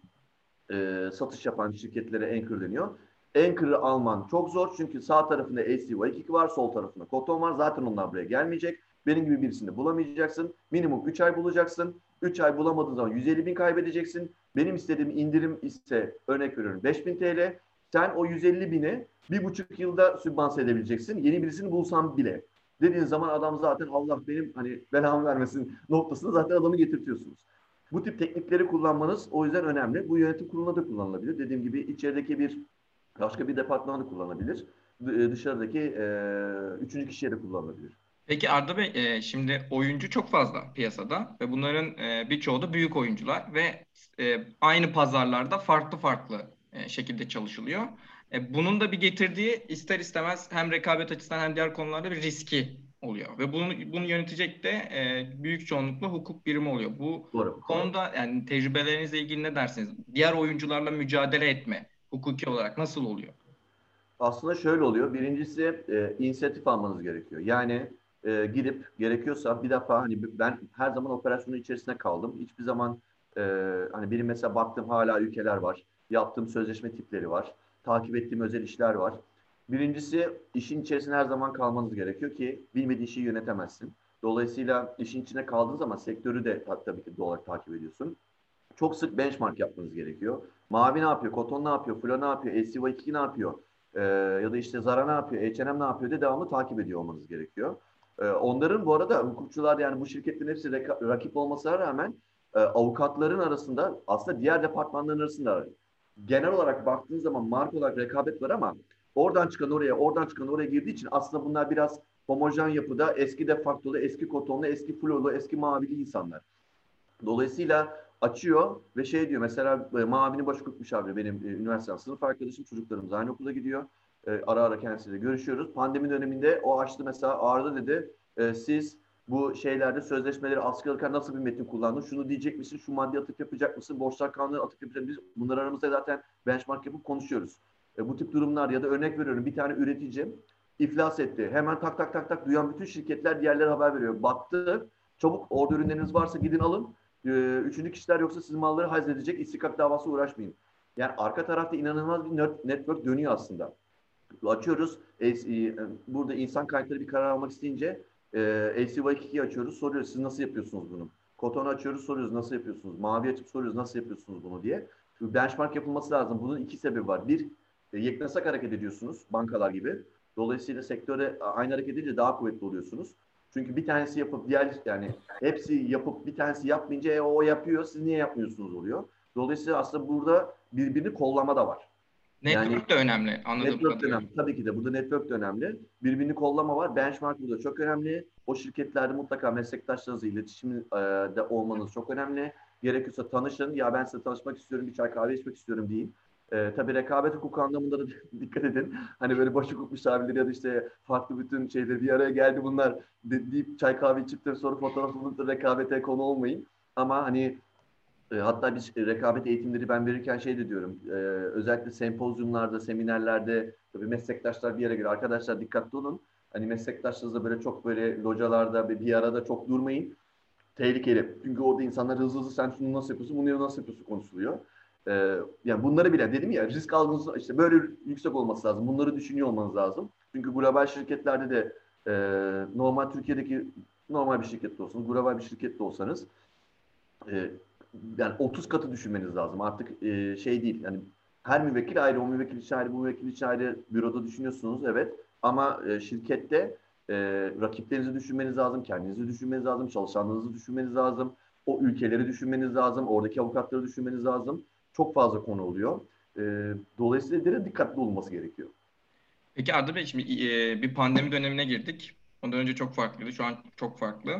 e, satış yapan şirketlere anchor deniyor. Anchor'ı alman çok zor çünkü sağ tarafında A C Y iki var, sol tarafında Koton var. Zaten onlar buraya gelmeyecek. Benim gibi birisini bulamayacaksın. Minimum üç ay bulacaksın. üç ay bulamadığın zaman yüz elli bin kaybedeceksin. Benim istediğim indirim ise örnek veriyorum beş bin T L. Sen o yüz elli bini bir buçuk yılda sübvanse edebileceksin. Yeni birisini bulsam bile. Dediğin zaman adam zaten Allah benim hani belamı vermesin noktasına zaten adamı getirtiyorsunuz. Bu tip teknikleri kullanmanız o yüzden önemli. Bu yönetim kuruluna da kullanılabilir. Dediğim gibi içerideki bir başka bir departmanı kullanabilir. Dışarıdaki e, üçüncü kişiye de kullanılabilir. Peki Arda Bey, e, şimdi oyuncu çok fazla piyasada ve bunların e, birçoğu da büyük oyuncular ve e, aynı pazarlarda farklı farklı e, şekilde çalışılıyor. E, bunun da bir getirdiği ister istemez hem rekabet açısından hem diğer konularda bir riski oluyor. Ve bunu, bunu yönetecek de e, büyük çoğunlukla hukuk birimi oluyor. Bu doğru, konuda yani tecrübelerinizle ilgili ne dersiniz? Diğer oyuncularla mücadele etme hukuki olarak nasıl oluyor? Aslında şöyle oluyor. Birincisi e, inisiyatif almanız gerekiyor. Yani E, gidip gerekiyorsa bir defa hani ben her zaman operasyonun içerisinde kaldım. Hiçbir zaman e, hani benim mesela baktığım hala ülkeler var. Yaptığım sözleşme tipleri var. Takip ettiğim özel işler var. Birincisi işin içerisinde her zaman kalmanız gerekiyor ki bilmediğin şeyi yönetemezsin. Dolayısıyla işin içine kaldığın zaman sektörü de tabii ki doğal olarak takip ediyorsun. Çok sık benchmark yapmanız gerekiyor. Mavi ne yapıyor? Koton ne yapıyor? Flo ne yapıyor? S C Y iki ne yapıyor? E, ya da işte Zara ne yapıyor? H and M ne yapıyor diye devamlı takip ediyor olmanız gerekiyor. Onların bu arada hukukçular yani bu şirketlerin hepsi rakip olmasına rağmen avukatların arasında aslında diğer departmanların arasında genel olarak baktığınız zaman marka olarak rekabet var ama oradan çıkan oraya oradan çıkan oraya girdiği için aslında bunlar biraz homojen yapıda eski DeFacto'lu, eski Koton'lu, eski Flo'lu, eski Mavi'li insanlar. Dolayısıyla açıyor ve şey diyor mesela Mavi'nin başı kurtmuş abi benim üniversiteden sınıf arkadaşım, çocuklarımız aynı okula gidiyor. E, ara ara kendisiyle görüşüyoruz. Pandemi döneminde o açtı mesela Arda dedi e, siz bu şeylerde sözleşmeleri askıya alırken nasıl bir metin kullandın? Şunu diyecek misin? Şu madde atıp yapacak mısın? Borçlar kanunu atıp yapacak mısın? Biz bunları aramızda zaten benchmark yapıp konuşuyoruz. E, bu tip durumlar ya da örnek veriyorum bir tane üreticim iflas etti. Hemen tak tak tak tak duyan bütün şirketler diğerlere haber veriyor. Battı. Çabuk orada ürünleriniz varsa gidin alın. E, üçüncü kişiler yoksa sizin malları hazledecek. İstikak davası uğraşmayın. Yani arka tarafta inanılmaz bir network dönüyor aslında. Açıyoruz. Burada insan kaynakları bir karar almak isteyince A C Y ikiyi açıyoruz. Soruyoruz siz nasıl yapıyorsunuz bunu? Koton'u açıyoruz soruyoruz nasıl yapıyorsunuz? Mavi açıp soruyoruz nasıl yapıyorsunuz bunu diye. Benchmark yapılması lazım. Bunun iki sebebi var. Bir, yeknesak hareket ediyorsunuz bankalar gibi. Dolayısıyla sektöre aynı hareket edince daha kuvvetli oluyorsunuz. Çünkü bir tanesi yapıp diğer yani hepsi yapıp bir tanesi yapmayınca e, o yapıyor siz niye yapmıyorsunuz oluyor. Dolayısıyla aslında burada birbirini kollama da var. Network yani, de önemli. Anladım. Network de önemli. Tabii ki de. Burada network de önemli. Birbirini kollama var. Benchmark burada çok önemli. O şirketlerde mutlaka meslektaşlarınızla iletişimde olmanız çok önemli. Gerekirse tanışın. Ya ben size tanışmak istiyorum. Bir çay kahve içmek istiyorum deyin. Ee, tabii rekabet hukuku anlamında da dikkat edin. Hani böyle baş hukuk müşavirleri ya da işte farklı bütün şeyleri bir araya geldi bunlar deyip çay kahve içip de sonra fotoğrafımızda rekabete konu olmayın. Ama hani hatta biz rekabet eğitimleri ben verirken şey de diyorum, e, özellikle sempozyumlarda, seminerlerde tabii meslektaşlar bir yere giriyor. Arkadaşlar dikkatli olun. Hani meslektaşlarınızla böyle çok böyle localarda bir arada çok durmayın. Tehlikeli. Çünkü orada insanlar hızlı hızlı sen şunu nasıl yapıyorsun, bunu nasıl yapıyorsun konuşuluyor. E, yani bunları bile dedim ya risk algınızın işte böyle yüksek olması lazım. Bunları düşünüyor olmanız lazım. Çünkü global şirketlerde de e, normal Türkiye'deki normal bir şirkette olsanız, global bir şirkette olsanız e, yani otuz katı düşünmeniz lazım. Artık e, şey değil. Yani her müvekkil ayrı, o müvekkil için ayrı, bu müvekkil için ayrı büroda düşünüyorsunuz. Evet. Ama e, şirkette e, rakiplerinizi düşünmeniz lazım. Kendinizi düşünmeniz lazım. Çalışanlarınızı düşünmeniz lazım. O ülkeleri düşünmeniz lazım. Oradaki avukatları düşünmeniz lazım. Çok fazla konu oluyor. E, dolayısıyla dikkatli olması gerekiyor. Peki Arda Bey şimdi e, bir pandemi dönemine girdik. Ondan önce çok farklıydı. Şu an çok farklı.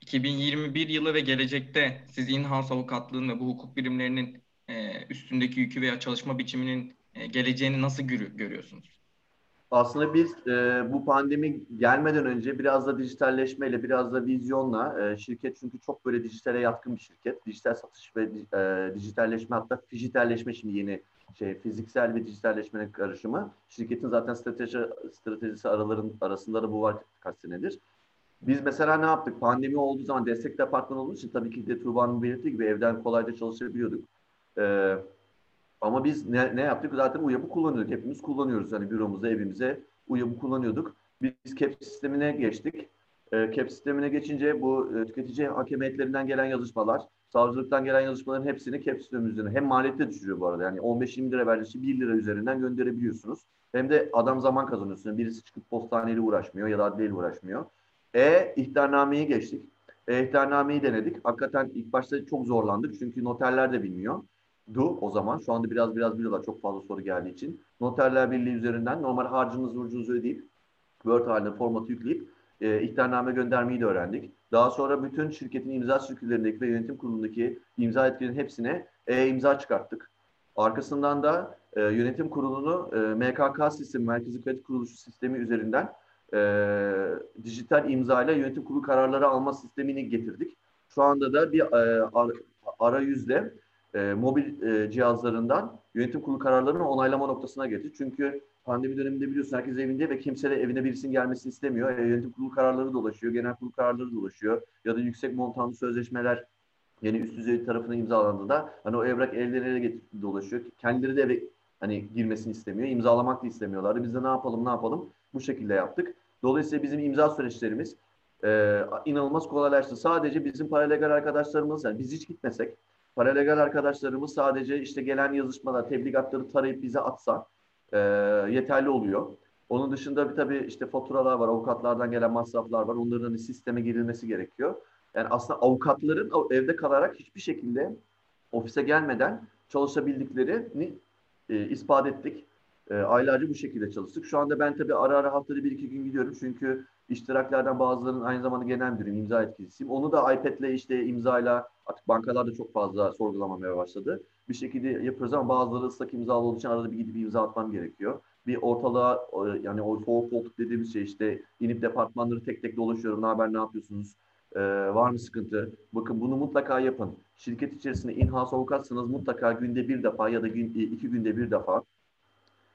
iki bin yirmi bir yılı ve gelecekte siz in-house avukatlığın ve bu hukuk birimlerinin e, üstündeki yükü veya çalışma biçiminin e, geleceğini nasıl görüyorsunuz? Aslında biz e, bu pandemi gelmeden önce biraz da dijitalleşmeyle, biraz da vizyonla e, şirket, çünkü çok böyle dijitale yatkın bir şirket. Dijital satış ve e, dijitalleşme, hatta fijitalleşme, şimdi yeni şey, fiziksel ve dijitalleşmenin karışımı. Şirketin zaten strateji, stratejisi araların arasında da bu var kaç senedir. Biz mesela ne yaptık? Pandemi olduğu zaman destek departmanı olduğu için tabii ki de Tuğba'nın belirttiği gibi evden kolayca çalışabiliyorduk. Ee, ama biz ne, ne yaptık? Zaten U Y A P'ı kullanıyorduk. Hepimiz kullanıyoruz. Hani büromuzda, evimize U Y A P'ı kullanıyorduk. Biz K E P sistemine geçtik. Ee, K E P sistemine geçince bu e, tüketici hakem heyetlerinden gelen yazışmalar, savcılıktan gelen yazışmaların hepsini K E P sistemi üzerine, hem maliyette düşürüyor bu arada. Yani on beş yirmi lira verdiği bir lira üzerinden gönderebiliyorsunuz. Hem de adam zaman kazanıyorsunuz. Birisi çıkıp postaneyle uğraşmıyor ya da adliyeyle uğraşmıyor. E, ihtarnameyi geçtik. E, ihtarnameyi denedik. Hakikaten ilk başta çok zorlandık. Çünkü noterler de bilmiyordu o zaman. Şu anda biraz biraz biliyorlar, çok fazla soru geldiği için. Noterler Birliği üzerinden normal harcınız burcunuzu ödeyip, Word halinde formatı yükleyip e, ihtarname göndermeyi de öğrendik. Daha sonra bütün şirketin imza sürkülerindeki ve yönetim kurulundaki imza etkilerinin hepsine e, imza çıkarttık. Arkasından da e, yönetim kurulunu e, M K K sistemi, Merkezi Kayıt Kuruluşu sistemi üzerinden E, dijital imzayla yönetim kurulu kararları alma sistemini getirdik. Şu anda da bir e, ar, arayüzle e, mobil e, cihazlarından yönetim kurulu kararlarını onaylama noktasına getirdik. Çünkü pandemi döneminde biliyorsun herkes evinde ve kimse de evine birisinin gelmesini istemiyor. E, yönetim kurulu kararları dolaşıyor, genel kurulu kararları dolaşıyor ya da yüksek montanlı sözleşmeler yani üst düzey tarafına imzalandığında hani o evrak ellerine dolaşıyor. Kendileri de eve hani girmesini istemiyor, imzalamak da istemiyorlardı. Biz de ne yapalım ne yapalım bu şekilde yaptık. Dolayısıyla bizim imza süreçlerimiz e, inanılmaz kolaylaştı. Sadece bizim paralegal arkadaşlarımız, yani biz hiç gitmesek, paralegal arkadaşlarımız sadece işte gelen yazışmalar, tebligatları tarayıp bize atsa e, yeterli oluyor. Onun dışında bir tabii işte faturalar var, avukatlardan gelen masraflar var. Onların hani sisteme girilmesi gerekiyor. Yani aslında avukatların evde kalarak hiçbir şekilde ofise gelmeden çalışabildiklerini e, ispat ettik. E, aylarca bu şekilde çalıştık. Şu anda ben tabii ara ara haftada bir iki gün gidiyorum. Çünkü iştiraklardan bazılarının aynı zamanda genel müdürüm, imza etkilisiyim. Onu da iPad'le işte imzayla, artık bankalarda çok fazla sorgulamamaya başladı. Bir şekilde yapıyoruz ama bazıları ıslak imzalı olduğu için arada bir gidip imza atmam gerekiyor. Bir ortalığa, yani o soğuk koltuk dediğimiz şey, işte inip departmanları tek tek dolaşıyorum. Ne haber, ne yapıyorsunuz? Ee, var mı sıkıntı? Bakın bunu mutlaka yapın. Şirket içerisinde in-house avukatsanız mutlaka günde bir defa ya da gün, iki günde bir defa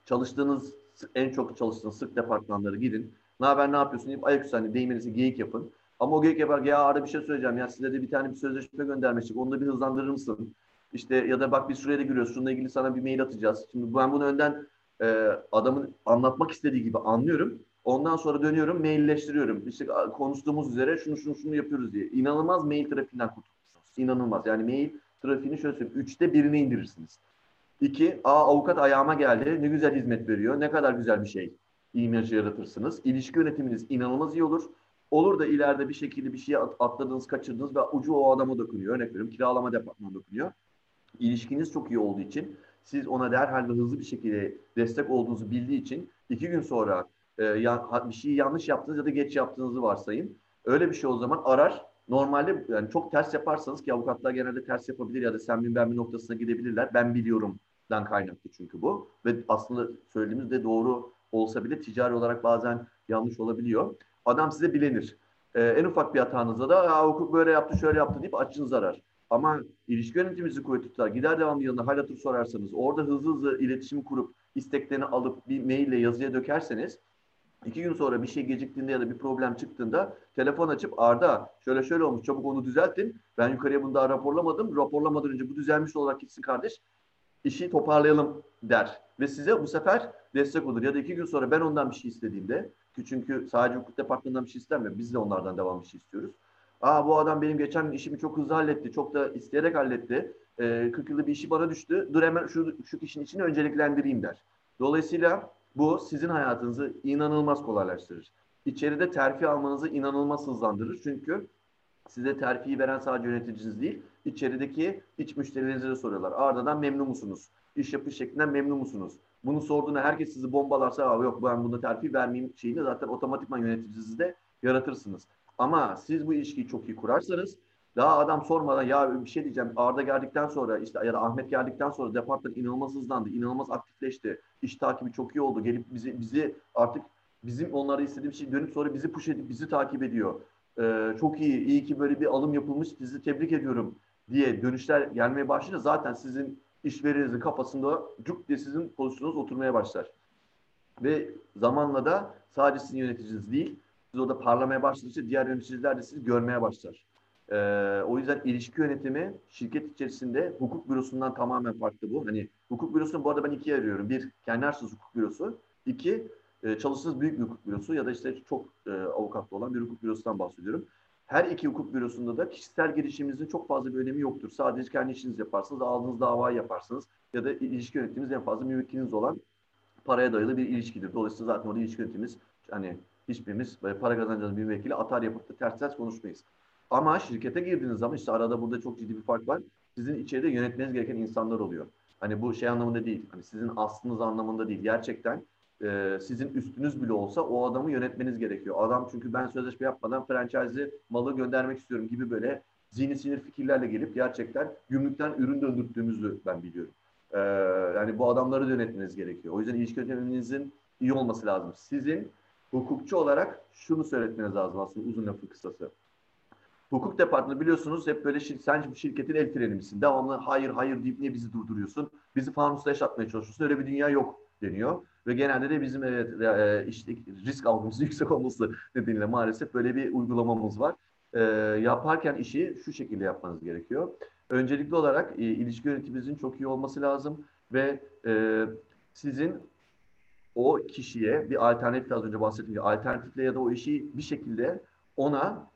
çalıştığınız, en çok çalıştığınız sık departmanlara gidin. Ne haber, ne yapıyorsun deyip ayaküstü hani deyiminizi geyik yapın. Ama o geyik yapar, ya arada bir şey söyleyeceğim. Ya size de bir tane bir sözleşme göndermiştik. Onu da bir hızlandırır mısın? İşte ya da bak biz şuraya da giriyoruz. Şununla ilgili sana bir mail atacağız. Şimdi ben bunu önden e, adamın anlatmak istediği gibi anlıyorum. Ondan sonra dönüyorum, mailleştiriyorum. İşte konuştuğumuz üzere şunu şunu şunu yapıyoruz diye. İnanılmaz mail trafiğinden kurtulursunuz. İnanılmaz. Yani mail trafiğini şöyle söyleyeyim. Üçte birini indirirsiniz. İki, a avukat ayağıma geldi, ne güzel hizmet veriyor, ne kadar güzel bir şey imajı yaratırsınız. İlişki yönetiminiz inanılmaz iyi olur. Olur da ileride bir şekilde bir şeye atladınız, kaçırdınız ve ucu o adama dokunuyor. Örnek veriyorum, kiralama departmanı dokunuyor. İlişkiniz çok iyi olduğu için, siz ona derhal ve hızlı bir şekilde destek olduğunuzu bildiği için iki gün sonra e, bir şeyi yanlış yaptınız ya da geç yaptığınızı varsayın. Öyle bir şey o zaman arar. Normalde yani çok ters yaparsanız, ki avukatlar genelde ters yapabilir ya da sen bin ben bin noktasına gidebilirler. Ben biliyorum. Dan kaynaklı çünkü bu ve aslında söylediğimiz de doğru olsa bile ticari olarak bazen yanlış olabiliyor. Adam size bilenir. Ee, en ufak bir hatanızda da hukuk böyle yaptı, şöyle yaptı deyip açınız arar. Ama ilişki yönetimimizi kuvvet tutar. Gider devamlı yanına hal hatır sorarsanız, orada hızlı hızlı iletişim kurup isteklerini alıp bir maille yazıya dökerseniz, iki gün sonra bir şey geciktiğinde ya da bir problem çıktığında telefon açıp Arda şöyle şöyle olmuş, çabuk onu düzeltin. Ben yukarıya bunu daha raporlamadım. Raporlamadan önce bu düzelmiş olarak gitsin kardeş. İşi toparlayalım der ve size bu sefer destek olur. Ya da iki gün sonra ben ondan bir şey istediğimde, ki çünkü sadece hukuk departmanından bir şey istemiyor, biz de onlardan devamlı bir şey istiyoruz. Aa bu adam benim geçen gün işimi çok hızlı halletti, çok da isteyerek halletti. Ee, kırk yıllık bir işi bana düştü, dur hemen şu, şu kişinin içini önceliklendireyim der. Dolayısıyla bu sizin hayatınızı inanılmaz kolaylaştırır. İçeride terfi almanızı inanılmaz hızlandırır çünkü size terfiyi veren sadece yöneticiniz değil, içerideki iç müşterilerinize de soruyorlar. Arda'dan memnun musunuz? İş yapış şeklinden memnun musunuz? Bunu sorduğunda herkes sizi bombalarsa, yok ben bunda terfi vermeyeyim şeyini zaten otomatikman yöneticinizi de yaratırsınız. Ama siz bu ilişkiyi çok iyi kurarsanız, Daha adam sormadan ya bir şey diyeceğim, Arda geldikten sonra işte ya da Ahmet geldikten sonra departman inanılmaz hızlandı, inanılmaz aktifleşti. İş takibi çok iyi oldu. Gelip bizi bizi artık bizim onlara istediğim şey dönüp sonra bizi push edip bizi takip ediyor. Ee, çok iyi, iyi ki böyle bir alım yapılmış, sizi tebrik ediyorum diye dönüşler gelmeye başlayınca zaten sizin işverenizin kafasında cuk diye sizin pozisyonunuz oturmaya başlar. Ve zamanla da sadece sizin yöneticiniz değil, siz orada parlamaya başladıkça diğer yöneticiler de sizi görmeye başlar. Ee, o yüzden ilişki yönetimi şirket içerisinde hukuk bürosundan tamamen farklı bu. Hani hukuk bürosunu bu arada ben ikiye ayırıyorum. Bir, kendi arsız hukuk bürosu. İki, e, çalıştığınız büyük bir hukuk bürosu ya da işte çok e, avukatlı olan bir hukuk bürosundan bahsediyorum. Her iki hukuk bürosunda da kişisel gelişiminizin çok fazla bir önemi yoktur. Sadece kendi işinizi yaparsınız, aldığınız davayı yaparsınız ya da ilişki yönetiminiz en fazla müvekkiliniz olan paraya dayalı bir ilişkidir. Dolayısıyla zaten orada ilişki yönetimimiz hani hiçbirimiz para kazanacağımız bir müvekkili atar yapıp da ters ters konuşmayız. Ama şirkete girdiğiniz zaman işte arada burada çok ciddi bir fark var. Sizin içeride yönetmeniz gereken insanlar oluyor. Hani bu şey anlamında değil. Hani sizin aslınız anlamında değil. Gerçekten e, sizin üstünüz bile olsa o adamı yönetmeniz gerekiyor. Adam çünkü ben sözleşme yapmadan franchise malı göndermek istiyorum gibi böyle zihni sinir fikirlerle gelip gerçekten gümrükten ürün döndürttüğümüzü ben biliyorum. E, yani bu adamları da yönetmeniz gerekiyor. O yüzden ilişki yönetiminizin iyi olması lazım. Sizin hukukçu olarak şunu söyletmeniz lazım aslında uzun lafın kısası. Hukuk departmanı biliyorsunuz hep böyle şir sen bir şirketin el freni misin? Devamlı hayır hayır deyip niye bizi durduruyorsun? Bizi fanusta yaşatmaya çalışıyorsun. Öyle bir dünya yok deniyor. Ve genelde de bizim evet, e, işte risk algımızın yüksek olması nedeniyle maalesef böyle bir uygulamamız var. E, yaparken işi şu şekilde yapmanız gerekiyor. Öncelikli olarak e, ilişki yönetiminizin çok iyi olması lazım. Ve e, sizin o kişiye bir alternatif az önce bahsettiğim alternatifle ya da o işi bir şekilde ona...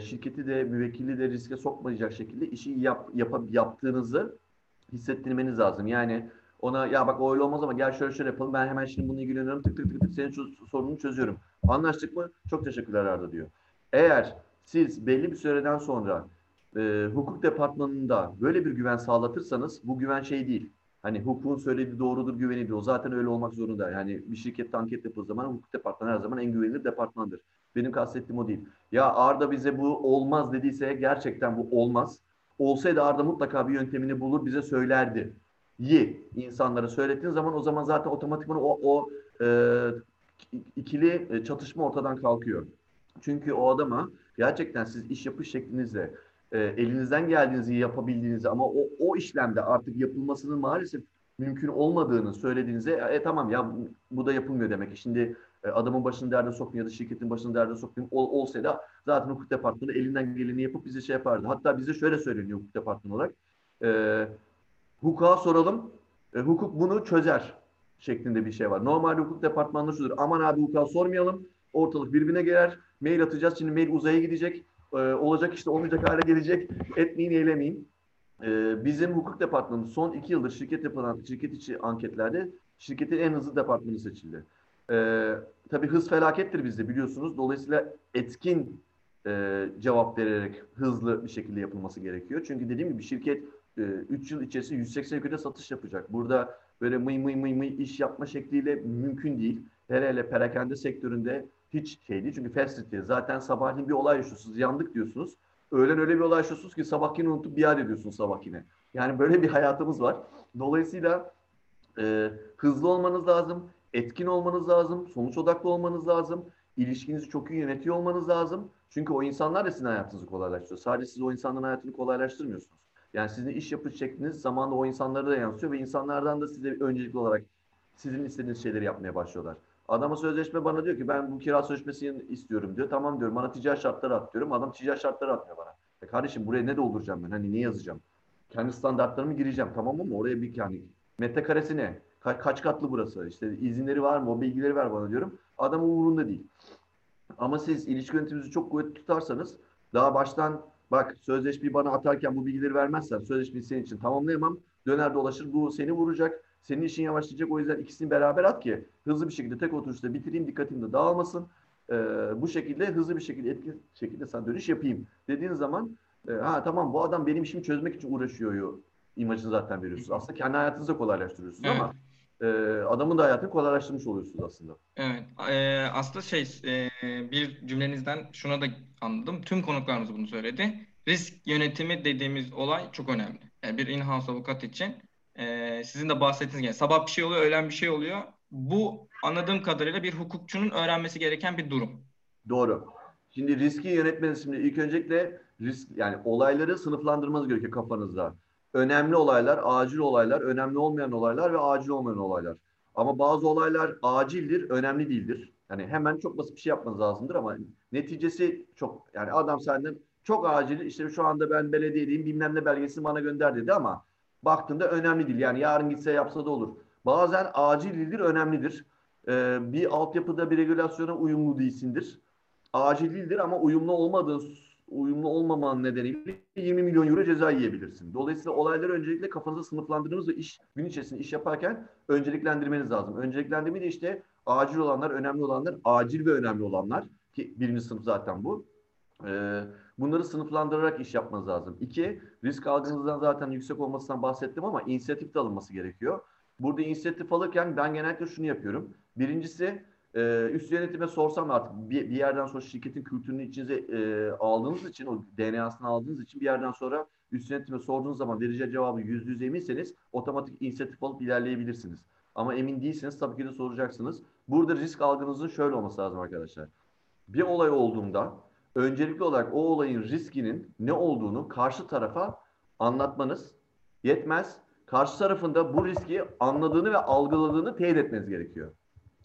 şirketi de müvekkili de riske sokmayacak şekilde işi yap, yap, yaptığınızı hissettirmeniz lazım. Yani ona ya bak öyle olmaz ama gel şöyle şöyle yapalım ben hemen şimdi bununla ilgileniyorum tık tık tık tık senin sorununu çözüyorum. Anlaştık mı? Çok teşekkürler Arda diyor. Eğer siz belli bir süreden sonra e, hukuk departmanında böyle bir güven sağlatırsanız bu güven şey değil. Hani hukukun söylediği doğrudur güvenilir. O zaten öyle olmak zorunda. Yani bir şirkette anket yapıldığı zaman hukuk departmanı her zaman en güvenilir departmandır. Benim kastettiğim o değil. Ya Arda bize bu olmaz dediyse gerçekten bu olmaz. Olsaydı Arda mutlaka bir yöntemini bulur bize söylerdi. Yi insanlara söylediğin zaman o zaman zaten otomatikman o, o e, ikili çatışma ortadan kalkıyor. Çünkü o adama gerçekten siz iş yapış şeklinizle e, elinizden geldiğinizi yapabildiğinizi ama o, o işlemde artık yapılmasının maalesef mümkün olmadığını söylediğinize e tamam ya bu, bu da yapılmıyor demek. Şimdi adamın başını derde sokmayın ya da şirketin başını derde sokmayın Ol, olsaydı zaten hukuk departmanı elinden geleni yapıp bize şey yapardı. Hatta bize şöyle söyleniyor hukuk departmanı olarak. E, hukuka soralım, e, hukuk bunu çözer şeklinde bir şey var. Normalde hukuk departmanında şudur. Aman abi hukuka sormayalım, ortalık birbirine gelir, mail atacağız. Şimdi mail uzaya gidecek, e, olacak işte olmayacak hale gelecek. Etmeyin, eylemeyin. E, bizim hukuk departmanının son iki yıldır şirket yapılan şirket içi anketlerde şirketin en hızlı departmanı seçildi. Ee, tabii hız felakettir bizde biliyorsunuz. Dolayısıyla etkin e, cevap vererek hızlı bir şekilde yapılması gerekiyor. Çünkü dediğim gibi şirket e, üç yıl içerisinde yüz seksen ülkede satış yapacak. Burada böyle mıy mıy mıy mıy iş yapma şekliyle mümkün değil. Hele hele perakende sektöründe hiç şey değil. Çünkü fast food diye zaten sabahleyin bir olay yaşıyorsunuz. Yandık diyorsunuz. Öğlen öyle bir olay yaşıyorsunuz ki sabahkini unutup biat ediyorsunuz sabahkine. Yani böyle bir hayatımız var. Dolayısıyla e, hızlı olmanız lazım. Etkin olmanız lazım, sonuç odaklı olmanız lazım, ilişkinizi çok iyi yönetiyor olmanız lazım. Çünkü o insanlar da sizin hayatınızı kolaylaştırıyor. Sadece siz o insanların hayatını kolaylaştırmıyorsunuz. Yani sizin iş yapış şekliniz zamanla o insanlara da yansıyor ve insanlardan da size öncelikli olarak sizin istediğiniz şeyleri yapmaya başlıyorlar. Adama sözleşme bana diyor ki ben bu kira sözleşmesini istiyorum diyor. Tamam diyorum bana ticari şartları at diyorum. Adam ticari şartları atmıyor bana. E kardeşim buraya ne dolduracağım ben? Hani ne yazacağım? Kendi standartlarımı gireceğim tamam mı? Oraya bir yani metrekaresi ne? Kaç katlı burası? İşte izinleri var mı? O bilgileri ver bana diyorum. Adam umurunda değil. Ama siz ilişki yönetiminizi çok kuvvetli tutarsanız daha baştan bak sözleşmeyi bana atarken bu bilgileri vermezsen sözleşmeyi senin için tamamlayamam. Döner dolaşır bu seni vuracak. Senin işin yavaşlayacak. O yüzden ikisini beraber at ki hızlı bir şekilde tek oturuşta bitireyim. Dikkatim de dağılmasın. Ee, bu şekilde hızlı bir şekilde etkili şekilde sana dönüş yapayım. Dediğiniz zaman e, ha tamam bu adam benim işimi çözmek için uğraşıyor imajını zaten veriyorsunuz. Aslında kendi hayatınızı kolaylaştırıyorsunuz ama adamın da hayatını kolaylaştırmış oluyorsunuz aslında. Evet. E, aslında şey e, bir cümlenizden şuna da anladım. Tüm konuklarımız bunu söyledi. risk yönetimi dediğimiz olay çok önemli. Yani bir in-house avukat için e, sizin de bahsettiğiniz gibi sabah bir şey oluyor, öğlen bir şey oluyor. Bu anladığım kadarıyla bir hukukçunun öğrenmesi gereken bir durum. Doğru. Şimdi riski yönetmeniz, şimdi ilk öncelikle risk, yani olayları sınıflandırmanız gerekiyor kafanızda. Önemli olaylar, acil olaylar, önemli olmayan olaylar ve acil olmayan olaylar. Ama bazı olaylar acildir, önemli değildir. Yani hemen çok basit bir şey yapmanız lazımdır ama neticesi çok, yani adam senden çok acil, işte şu anda ben belediyedeyim, bilmem ne belgesini bana gönder dedi ama baktığında önemli değil. Yani yarın gitse yapsa da olur. Bazen acildir, önemlidir. Ee, bir altyapıda bir regülasyona uyumlu değilsindir. Acil değildir ama uyumlu olmadığın, uyumlu olmamanın nedeniyle yirmi milyon euro ceza yiyebilirsin. Dolayısıyla olayları öncelikle kafanızda sınıflandırdığınız ve iş, gün içerisinde iş yaparken önceliklendirmeniz lazım. Önceliklendirme de işte acil olanlar, önemli olanlar, acil ve önemli olanlar ki birinci sınıf zaten bu. Ee, bunları sınıflandırarak iş yapmanız lazım. İki, risk algınızdan zaten yüksek olmasından bahsettim ama inisiyatif de alınması gerekiyor. Burada inisiyatif alırken ben genellikle şunu yapıyorum. Birincisi, Ee, üst yönetime sorsam artık bir, bir yerden sonra şirketin kültürünü içinize e, aldığınız için, o D N A'sını aldığınız için bir yerden sonra üst yönetime sorduğunuz zaman vereceği cevabı yüzde yüz eminseniz otomatik inisiyatif alıp ilerleyebilirsiniz. Ama emin değilseniz tabii ki de soracaksınız. Burada risk algınızın şöyle olması lazım arkadaşlar. Bir olay olduğunda öncelikli olarak o olayın riskinin ne olduğunu karşı tarafa anlatmanız yetmez. Karşı tarafında bu riski anladığını ve algıladığını teyit etmeniz gerekiyor.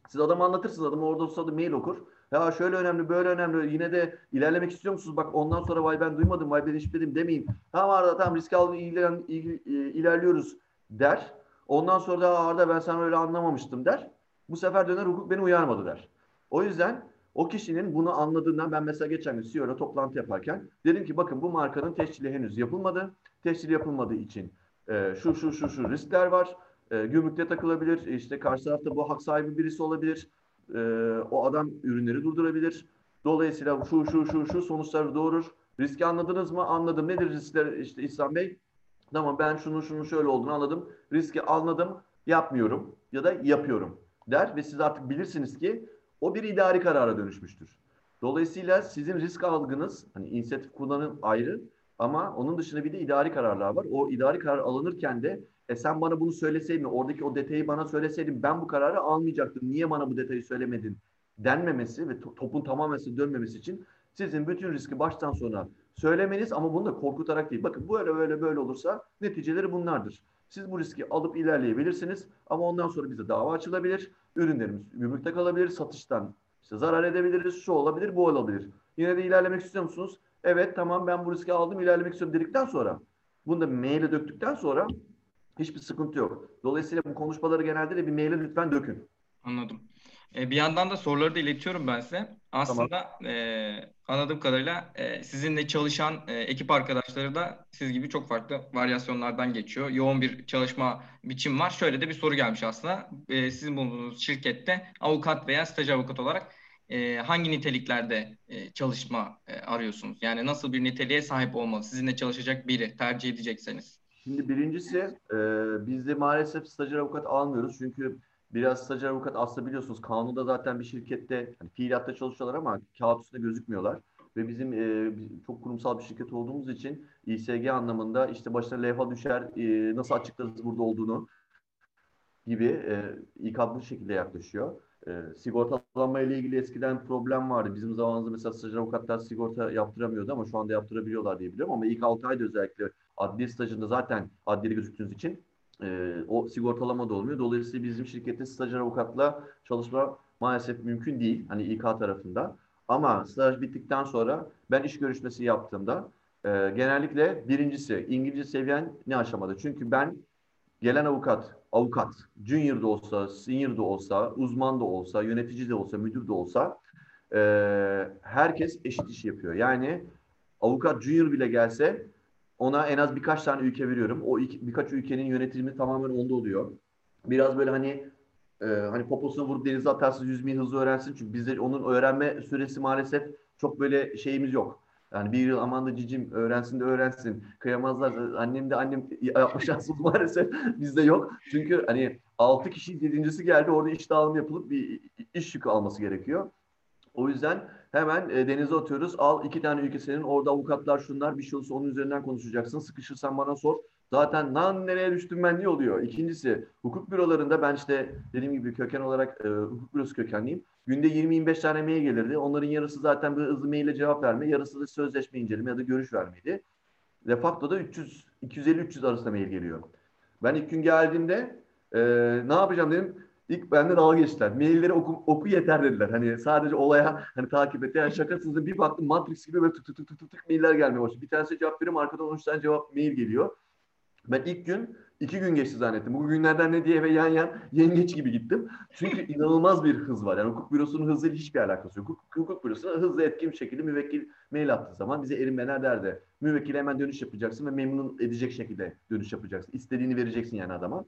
Siz adamı anlatırsınız, adam orada olsa da mail okur. Ya şöyle önemli, böyle önemli, yine de ilerlemek istiyor musunuz? Bak ondan sonra vay ben duymadım, vay ben hiç dedim demeyin. Tamam Arda, tamam risk aldık, ilerliyoruz der. Ondan sonra da Arda ben sana öyle anlamamıştım der. Bu sefer döner hukuk beni uyarmadı der. O yüzden o kişinin bunu anladığından ben mesela geçen gün C E O'yla toplantı yaparken dedim ki bakın bu markanın tescili henüz yapılmadı. Tescil yapılmadığı için e, şu şu şu şu riskler var. E, gümrükte takılabilir, işte karşı tarafta bu hak sahibi birisi olabilir, e, o adam ürünleri durdurabilir. Dolayısıyla şu şu şu şu sonuçları doğurur. Riski anladınız mı? Anladım. Nedir riskler işte İhsan Bey? Tamam ben şunu şunu şöyle olduğunu anladım. Riski anladım, yapmıyorum ya da yapıyorum der ve siz artık bilirsiniz ki o bir idari karara dönüşmüştür. Dolayısıyla sizin risk algınız, hani inisiyatif kullanım ayrı ama onun dışında bir de idari kararlar var. O idari karar alınırken de E sen bana bunu söyleseydin, oradaki o detayı bana söyleseydin ben bu kararı almayacaktım. Niye bana bu detayı söylemedin denmemesi ve topun tamamen dönmemesi için sizin bütün riski baştan sona söylemeniz ama bunu da korkutarak değil. Bakın böyle böyle böyle olursa neticeleri bunlardır. Siz bu riski alıp ilerleyebilirsiniz ama ondan sonra bize dava açılabilir. Ürünlerimiz gümrükte kalabilir, satıştan işte zarar edebiliriz, şu olabilir, bu olabilir. Yine de ilerlemek istiyor musunuz? Evet tamam ben bu riski aldım, ilerlemek istiyorum dedikten sonra bunu da maile döktükten sonra hiçbir sıkıntı yok. Dolayısıyla bu konuşmaları genelde de bir maile lütfen dökün. Anladım. Ee, bir yandan da soruları da iletiyorum ben size. Aslında tamam. e, anladığım kadarıyla e, sizinle çalışan e, ekip arkadaşları da siz gibi çok farklı varyasyonlardan geçiyor. Yoğun bir çalışma biçim var. Şöyle de bir soru gelmiş aslında. E, sizin bulunduğunuz şirkette avukat veya staj avukat olarak e, hangi niteliklerde e, çalışma e, arıyorsunuz? Yani nasıl bir niteliğe sahip olmalı? Sizinle çalışacak biri tercih edecekseniz. Şimdi birincisi e, biz de maalesef stajyer avukat almıyoruz. Çünkü biraz stajyer avukat aslında biliyorsunuz kanunda zaten bir şirkette hani fiiliyatta çalışıyorlar ama kağıt üstünde gözükmüyorlar. Ve bizim e, çok kurumsal bir şirket olduğumuz için İ S G anlamında işte başına levha düşer, e, nasıl açıklarız burada olduğunu gibi e, ikablı şekilde yaklaşıyor. E, sigortalanma ile ilgili eskiden problem vardı. Bizim zamanımızda mesela stajyer avukatlar sigorta yaptıramıyordu ama şu anda yaptırabiliyorlar diye biliyorum. Ama ilk altı ayda özellikle adliye stajında zaten adliyede gözüktüğünüz için e, o sigortalama da olmuyor. Dolayısıyla bizim şirkette stajyer avukatla çalışma maalesef mümkün değil. Hani İK tarafında. Ama staj bittikten sonra ben iş görüşmesi yaptığımda e, genellikle birincisi İngilizce seviyen ne aşamada? Çünkü ben gelen avukat, avukat, junior da olsa, senior da olsa, uzman da olsa, yönetici de olsa, müdür de olsa e, herkes eşit iş yapıyor. Yani avukat junior bile gelse ona en az birkaç tane ülke veriyorum. O iki, birkaç ülkenin yönetimi tamamen onda oluyor. Biraz böyle hani e, hani poposuna vurup denize atarsınız yüzmeyi hızlı öğrensin. Çünkü bizde onun öğrenme süresi maalesef çok böyle şeyimiz yok. Yani bir yıl aman da cicim öğrensin de öğrensin. Kıyamazlar. Annem de annem yapma şansımız maalesef bizde yok. Çünkü hani altı kişi yedincisi geldi orada iş dağılımı yapılıp bir iş yükü alması gerekiyor. O yüzden hemen e, denize atıyoruz. Al iki tane ülke senin. Orada avukatlar şunlar, bir şey olsa onun üzerinden konuşacaksın. Sıkışırsan bana sor. Zaten lan nereye düştüm ben diye oluyor. İkincisi, hukuk bürolarında ben işte dediğim gibi köken olarak e, hukuk bürosu kökenliyim. Günde yirmi yirmi beş tane mail gelirdi. Onların yarısı zaten bir hızlı maille cevap verme, yarısı da sözleşme inceleme ya da görüş vermeydi. DeFacto'da üç yüz, iki yüz elli üç yüz arasında mail geliyor. Ben ilk gün geldiğimde e, ne yapacağım dedim. İlk benden dalga geçtiler. Mailleri oku, oku yeter dediler. Hani sadece olaya hani takip et. Yani şakasınızda bir baktım Matrix gibi böyle tık tık tık tık tık, tık mailler gelmeye başladı. Bir tanesi cevap veriyorum, arkadan on üç tane cevap mail geliyor. Ben ilk gün iki gün geçti zannettim. Bu günlerden ne diye eve yan yan yengeç gibi gittim. Çünkü inanılmaz bir hız var. Yani hukuk bürosunun hızıyla hiçbir alakası yok. Hukuk, hukuk bürosuna hızlı etkin bir şekilde müvekkil mail attığı zaman bize Erin Bener derdi. Müvekkile hemen dönüş yapacaksın ve memnun edecek şekilde dönüş yapacaksın. İstediğini vereceksin yani adama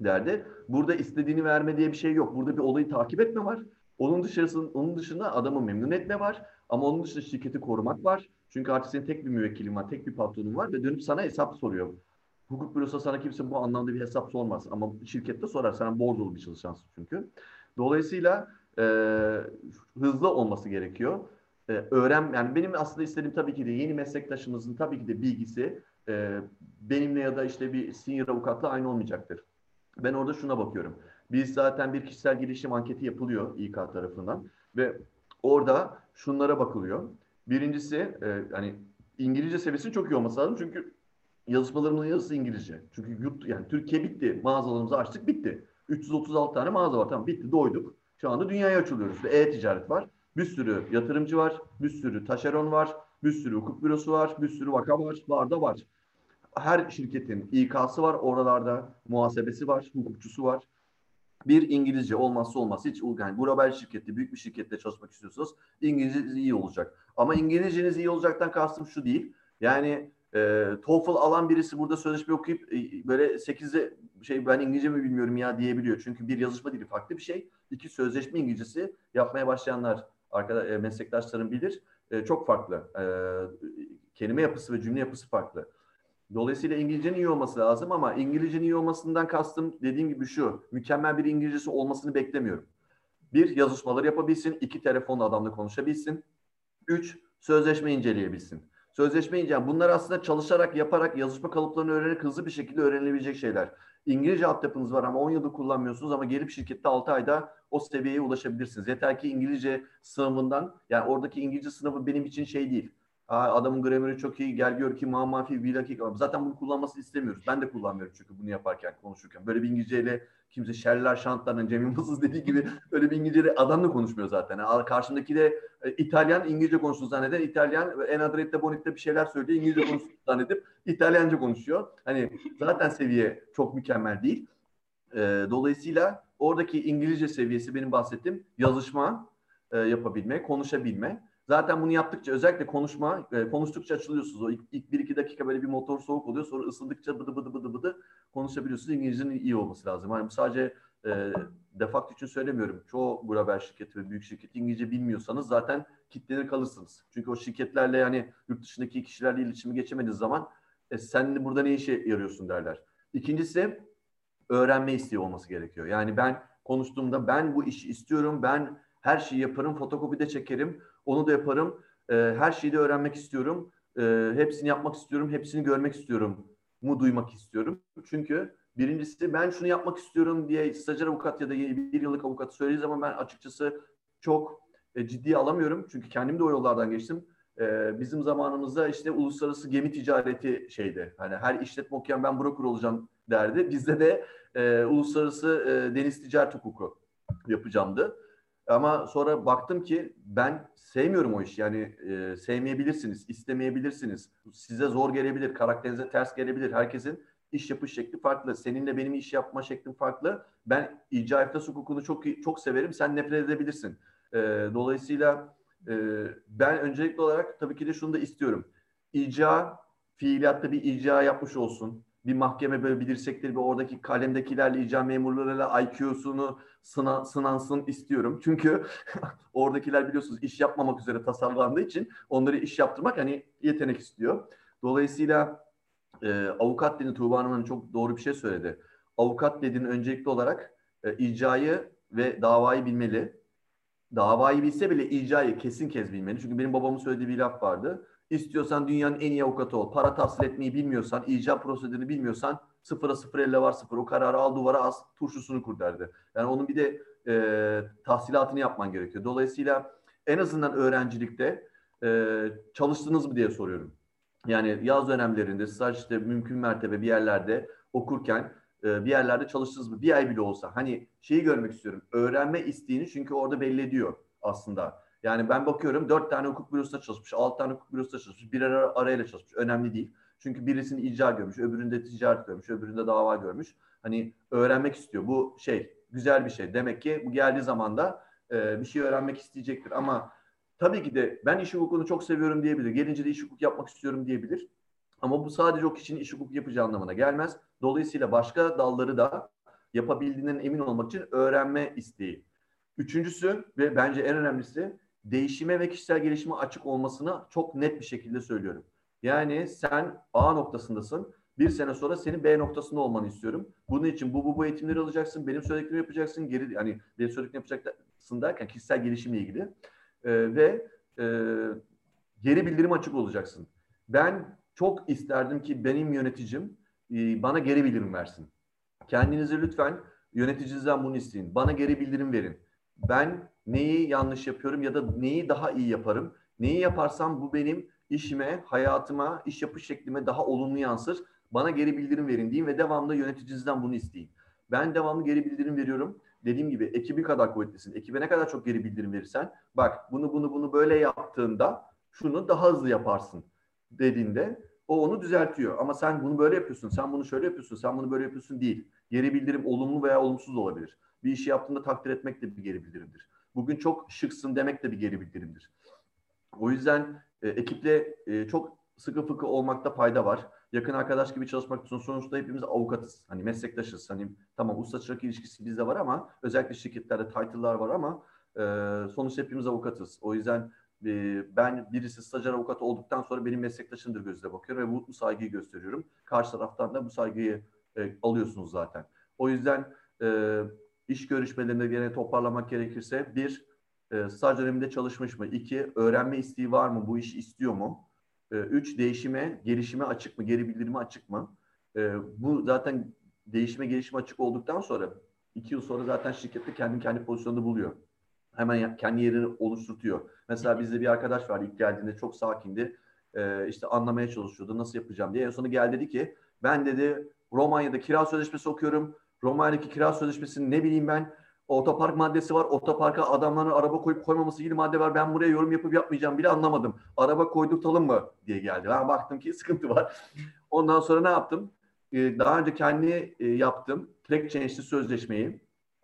derdi. Burada istediğini verme diye bir şey yok. Burada bir olayı takip etme var. Onun dışarısının, onun dışında adamı memnun etme var. Ama onun dışında şirketi korumak var. Çünkü artık senin tek bir müvekkilin var, tek bir patronun var ve dönüp sana hesap soruyor. Hukuk bürosu sana kimse bu anlamda bir hesap sormaz. Ama şirkette sorar. Sen bordolu bir çalışansın çünkü. Dolayısıyla e, hızlı olması gerekiyor. E, öğren, yani benim aslında istediğim tabii ki de yeni meslektaşımızın tabii ki de bilgisi e, benimle ya da işte bir senior avukatla aynı olmayacaktır. Ben orada şuna bakıyorum. Biz zaten bir kişisel gelişim anketi yapılıyor İK tarafından. Ve orada şunlara bakılıyor. Birincisi e, hani İngilizce seviyesinin çok iyi olması lazım. Çünkü yazışmalarımızın yarısı İngilizce. Çünkü yurt, yani Türkiye bitti. Mağazalarımızı açtık, bitti. üç yüz otuz altı tane mağaza var. Tamam, bitti, doyduk. Şu anda dünyaya açılıyoruz. E-ticaret var. Bir sürü yatırımcı var. Bir sürü taşeron var. Bir sürü hukuk bürosu var. Bir sürü vaka var. Var da var. Her şirketin İK'sı var. Oralarda muhasebesi var. Hukukçusu var. Bir İngilizce olmazsa olmaz. Hiç yani global şirkette, büyük bir şirkette çalışmak istiyorsanız İngilizceniz iyi olacak. Ama İngilizceniz iyi olacaktan kastım şu değil. Yani E, TOEFL alan birisi burada sözleşme okuyup e, böyle sekize şey ben İngilizce mi bilmiyorum ya diyebiliyor. Çünkü bir yazışma dili farklı bir şey. İki sözleşme İngilizcesi yapmaya başlayanlar arkadaş, e, meslektaşlarım bilir. E, çok farklı. E, kelime yapısı ve cümle yapısı farklı. Dolayısıyla İngilizcenin iyi olması lazım ama İngilizcenin iyi olmasından kastım dediğim gibi şu. Mükemmel bir İngilizcesi olmasını beklemiyorum. Bir, yazışmaları yapabilsin. İki, telefonla adamla konuşabilsin. Üç, sözleşme inceleyebilsin. Sözleşme inceleme. Bunlar aslında çalışarak, yaparak, yazışma kalıplarını öğrenerek hızlı bir şekilde öğrenilebilecek şeyler. İngilizce altyapınız var ama on yıldır kullanmıyorsunuz ama gelip şirkette altı ayda o seviyeye ulaşabilirsiniz. Yeter ki İngilizce sınavından, yani oradaki İngilizce sınavı benim için şey değil. Aa, adamın grameri çok iyi, gel gör ki ma mafi bilakik. Zaten bunu kullanmasını istemiyoruz. Ben de kullanmıyorum çünkü bunu yaparken, konuşurken. Böyle bir İngilizceyle kimse şerler şantlarının Cem Yılmaz'ız dediği gibi öyle bir İngilizceyle adamla konuşmuyor zaten. Yani karşımdaki de e, İtalyan İngilizce konuştuğunu zanneden İtalyan en adrette bonette bir şeyler söylüyor. İngilizce konuştuğunu zannedip İtalyanca konuşuyor. Hani zaten seviye çok mükemmel değil. E, dolayısıyla oradaki İngilizce seviyesi benim bahsettiğim yazışma e, yapabilme, konuşabilme. Zaten bunu yaptıkça özellikle konuşma, konuştukça açılıyorsunuz. O ilk bir iki dakika böyle bir motor soğuk oluyor. Sonra ısındıkça bıdı bıdı bıdı bıdı konuşabiliyorsunuz. İngilizcenin iyi olması lazım. Yani sadece e, DeFacto için söylemiyorum. Çoğu global şirket ve büyük şirket İngilizce bilmiyorsanız zaten kitlenir kalırsınız. Çünkü o şirketlerle yani yurt dışındaki kişilerle iletişimi geçemediğiniz zaman e, sen burada ne işe yarıyorsun derler. İkincisi öğrenme isteği olması gerekiyor. Yani ben konuştuğumda ben bu işi istiyorum, ben her şeyi yaparım, fotokopi de çekerim. Onu da yaparım. E, her şeyi de öğrenmek istiyorum. E, hepsini yapmak istiyorum. Hepsini görmek istiyorum. Mu duymak istiyorum. Çünkü birincisi ben şunu yapmak istiyorum diye stajyer avukat ya da bir yıllık avukat söylediği zaman ben açıkçası çok e, ciddiye alamıyorum. Çünkü kendim de o yollardan geçtim. E, bizim zamanımızda işte uluslararası gemi ticareti şeydi. Hani her işletme okuyan ben broker olacağım derdi. Bizde de e, uluslararası e, deniz ticaret hukuku yapacağımdı. Ama sonra baktım ki ben sevmiyorum o işi. Yani e, sevmeyebilirsiniz, istemeyebilirsiniz. Size zor gelebilir, karakterinize ters gelebilir. Herkesin iş yapış şekli farklı. Seninle benim iş yapma şeklim farklı. Ben icra iflas hukukunu çok çok severim. Sen nefret edebilirsin. E, dolayısıyla e, ben öncelikli olarak tabii ki de şunu da istiyorum. İcra, fiiliyatta bir icra yapmış olsun. Bir mahkeme böyle bir dirsektir ve oradaki kalemdekilerle, icra memurlarıyla I Q'sunu sınan, sınansın istiyorum. Çünkü oradakiler biliyorsunuz iş yapmamak üzere tasarlandığı için onları iş yaptırmak hani yetenek istiyor. Dolayısıyla e, avukat dediğin, Tuğba Hanım'ın çok doğru bir şey söyledi. Avukat dediğin öncelikli olarak e, icrayı ve davayı bilmeli. davayı bilse bile icrayı kesin kez bilmeli. Çünkü benim babamın söylediği bir laf vardı. İstiyorsan dünyanın en iyi avukatı ol. Para tahsil etmeyi bilmiyorsan, icra prosedürünü bilmiyorsan sıfıra sıfır elle var sıfır. O kararı al duvara as, turşusunu kur derdi. Yani onun bir de e, tahsilatını yapman gerekiyor. Dolayısıyla en azından öğrencilikte e, çalıştınız mı diye soruyorum. Yani yaz dönemlerinde sadece işte mümkün mertebe bir yerlerde okurken e, bir yerlerde çalıştınız mı? Bir ay bile olsa. Hani şeyi görmek istiyorum. Öğrenme isteğini çünkü orada belli ediyor aslında. Yani ben bakıyorum dört tane hukuk bürosunda çalışmış, altı tane hukuk bürosunda çalışmış, bir ara arayla çalışmış. Önemli değil. Çünkü birisini icra görmüş, öbüründe ticaret görmüş, öbüründe dava görmüş. Hani öğrenmek istiyor. Bu şey, güzel bir şey. Demek ki bu geldiği zaman da e, bir şey öğrenmek isteyecektir. Ama tabii ki de ben iş hukukunu çok seviyorum diyebilir. Gelince de iş hukuk yapmak istiyorum diyebilir. Ama bu sadece o kişinin iş hukuk yapacağı anlamına gelmez. Dolayısıyla başka dalları da yapabildiğinden emin olmak için öğrenme isteği. Üçüncüsü ve bence en önemlisi değişime ve kişisel gelişime açık olmasını çok net bir şekilde söylüyorum. Yani sen A noktasındasın. Bir sene sonra senin B noktasında olmanı istiyorum. Bunun için bu bu bu eğitimleri alacaksın. Benim söylediklerimi yapacaksın. Geri yani benim söylediklerimi yapacaksın derken kişisel gelişimle ilgili. Ee, ve e, geri bildirim açık olacaksın. Ben çok isterdim ki benim yöneticim e, bana geri bildirim versin. Kendinize lütfen yöneticinizden bunu isteyin. Bana geri bildirim verin. Ben neyi yanlış yapıyorum ya da neyi daha iyi yaparım? Neyi yaparsam bu benim işime, hayatıma, iş yapış şeklime daha olumlu yansır. Bana geri bildirim verin diyeyim ve devamlı yöneticinizden bunu isteyin. Ben devamlı geri bildirim veriyorum. Dediğim gibi ekibi kadar kuvvetlisin. Ekibe ne kadar çok geri bildirim verirsen, bak bunu bunu bunu böyle yaptığında şunu daha hızlı yaparsın dediğinde o onu düzeltiyor. Ama sen bunu böyle yapıyorsun, sen bunu şöyle yapıyorsun, sen bunu böyle yapıyorsun değil. Geri bildirim olumlu veya olumsuz olabilir. Bir işi yaptığında takdir etmek de bir geri bildirimdir. Bugün çok şıksın demek de bir geri bildirimdir. O yüzden e, ekiple e, çok sıkı fıkı olmakta fayda var. Yakın arkadaş gibi çalışmak için sonuçta hepimiz avukatız. Hani meslektaşız. Hani tamam usta çırak ilişkisi bizde var ama özellikle şirketlerde title'lar var ama e, sonuçta hepimiz avukatız. O yüzden e, ben birisi stajyer avukat olduktan sonra benim meslektaşımdır gözle bakıyorum ve bu, bu saygıyı gösteriyorum. Karşı taraftan da bu saygıyı e, alıyorsunuz zaten. O yüzden e, İş görüşmelerinde gene toparlamak gerekirse bir, e, staj döneminde çalışmış mı? İki, öğrenme isteği var mı? Bu işi istiyor mu? E, üç, değişime, gelişime açık mı? Geri bildirime açık mı? E, bu zaten değişime, gelişime açık olduktan sonra iki yıl sonra zaten şirkette kendini kendi pozisyonunda buluyor. Hemen kendi yerini oluşturtuyor. Mesela bizde bir arkadaş var ilk geldiğinde çok sakindi. E, işte anlamaya çalışıyordu nasıl yapacağım diye. En sonu geldi dedi ki ben dedi Romanya'da kira sözleşmesi okuyorum. Romanya'daki kira sözleşmesinin ne bileyim ben otopark maddesi var. Otoparka adamların araba koyup koymaması gibi madde var. Ben buraya yorum yapıp yapmayacağım bile anlamadım. Araba koydurtalım mı diye geldi. Ben baktım ki sıkıntı var. Ondan sonra ne yaptım? Ee, daha önce kendi e, yaptım. Track change'li sözleşmeyi.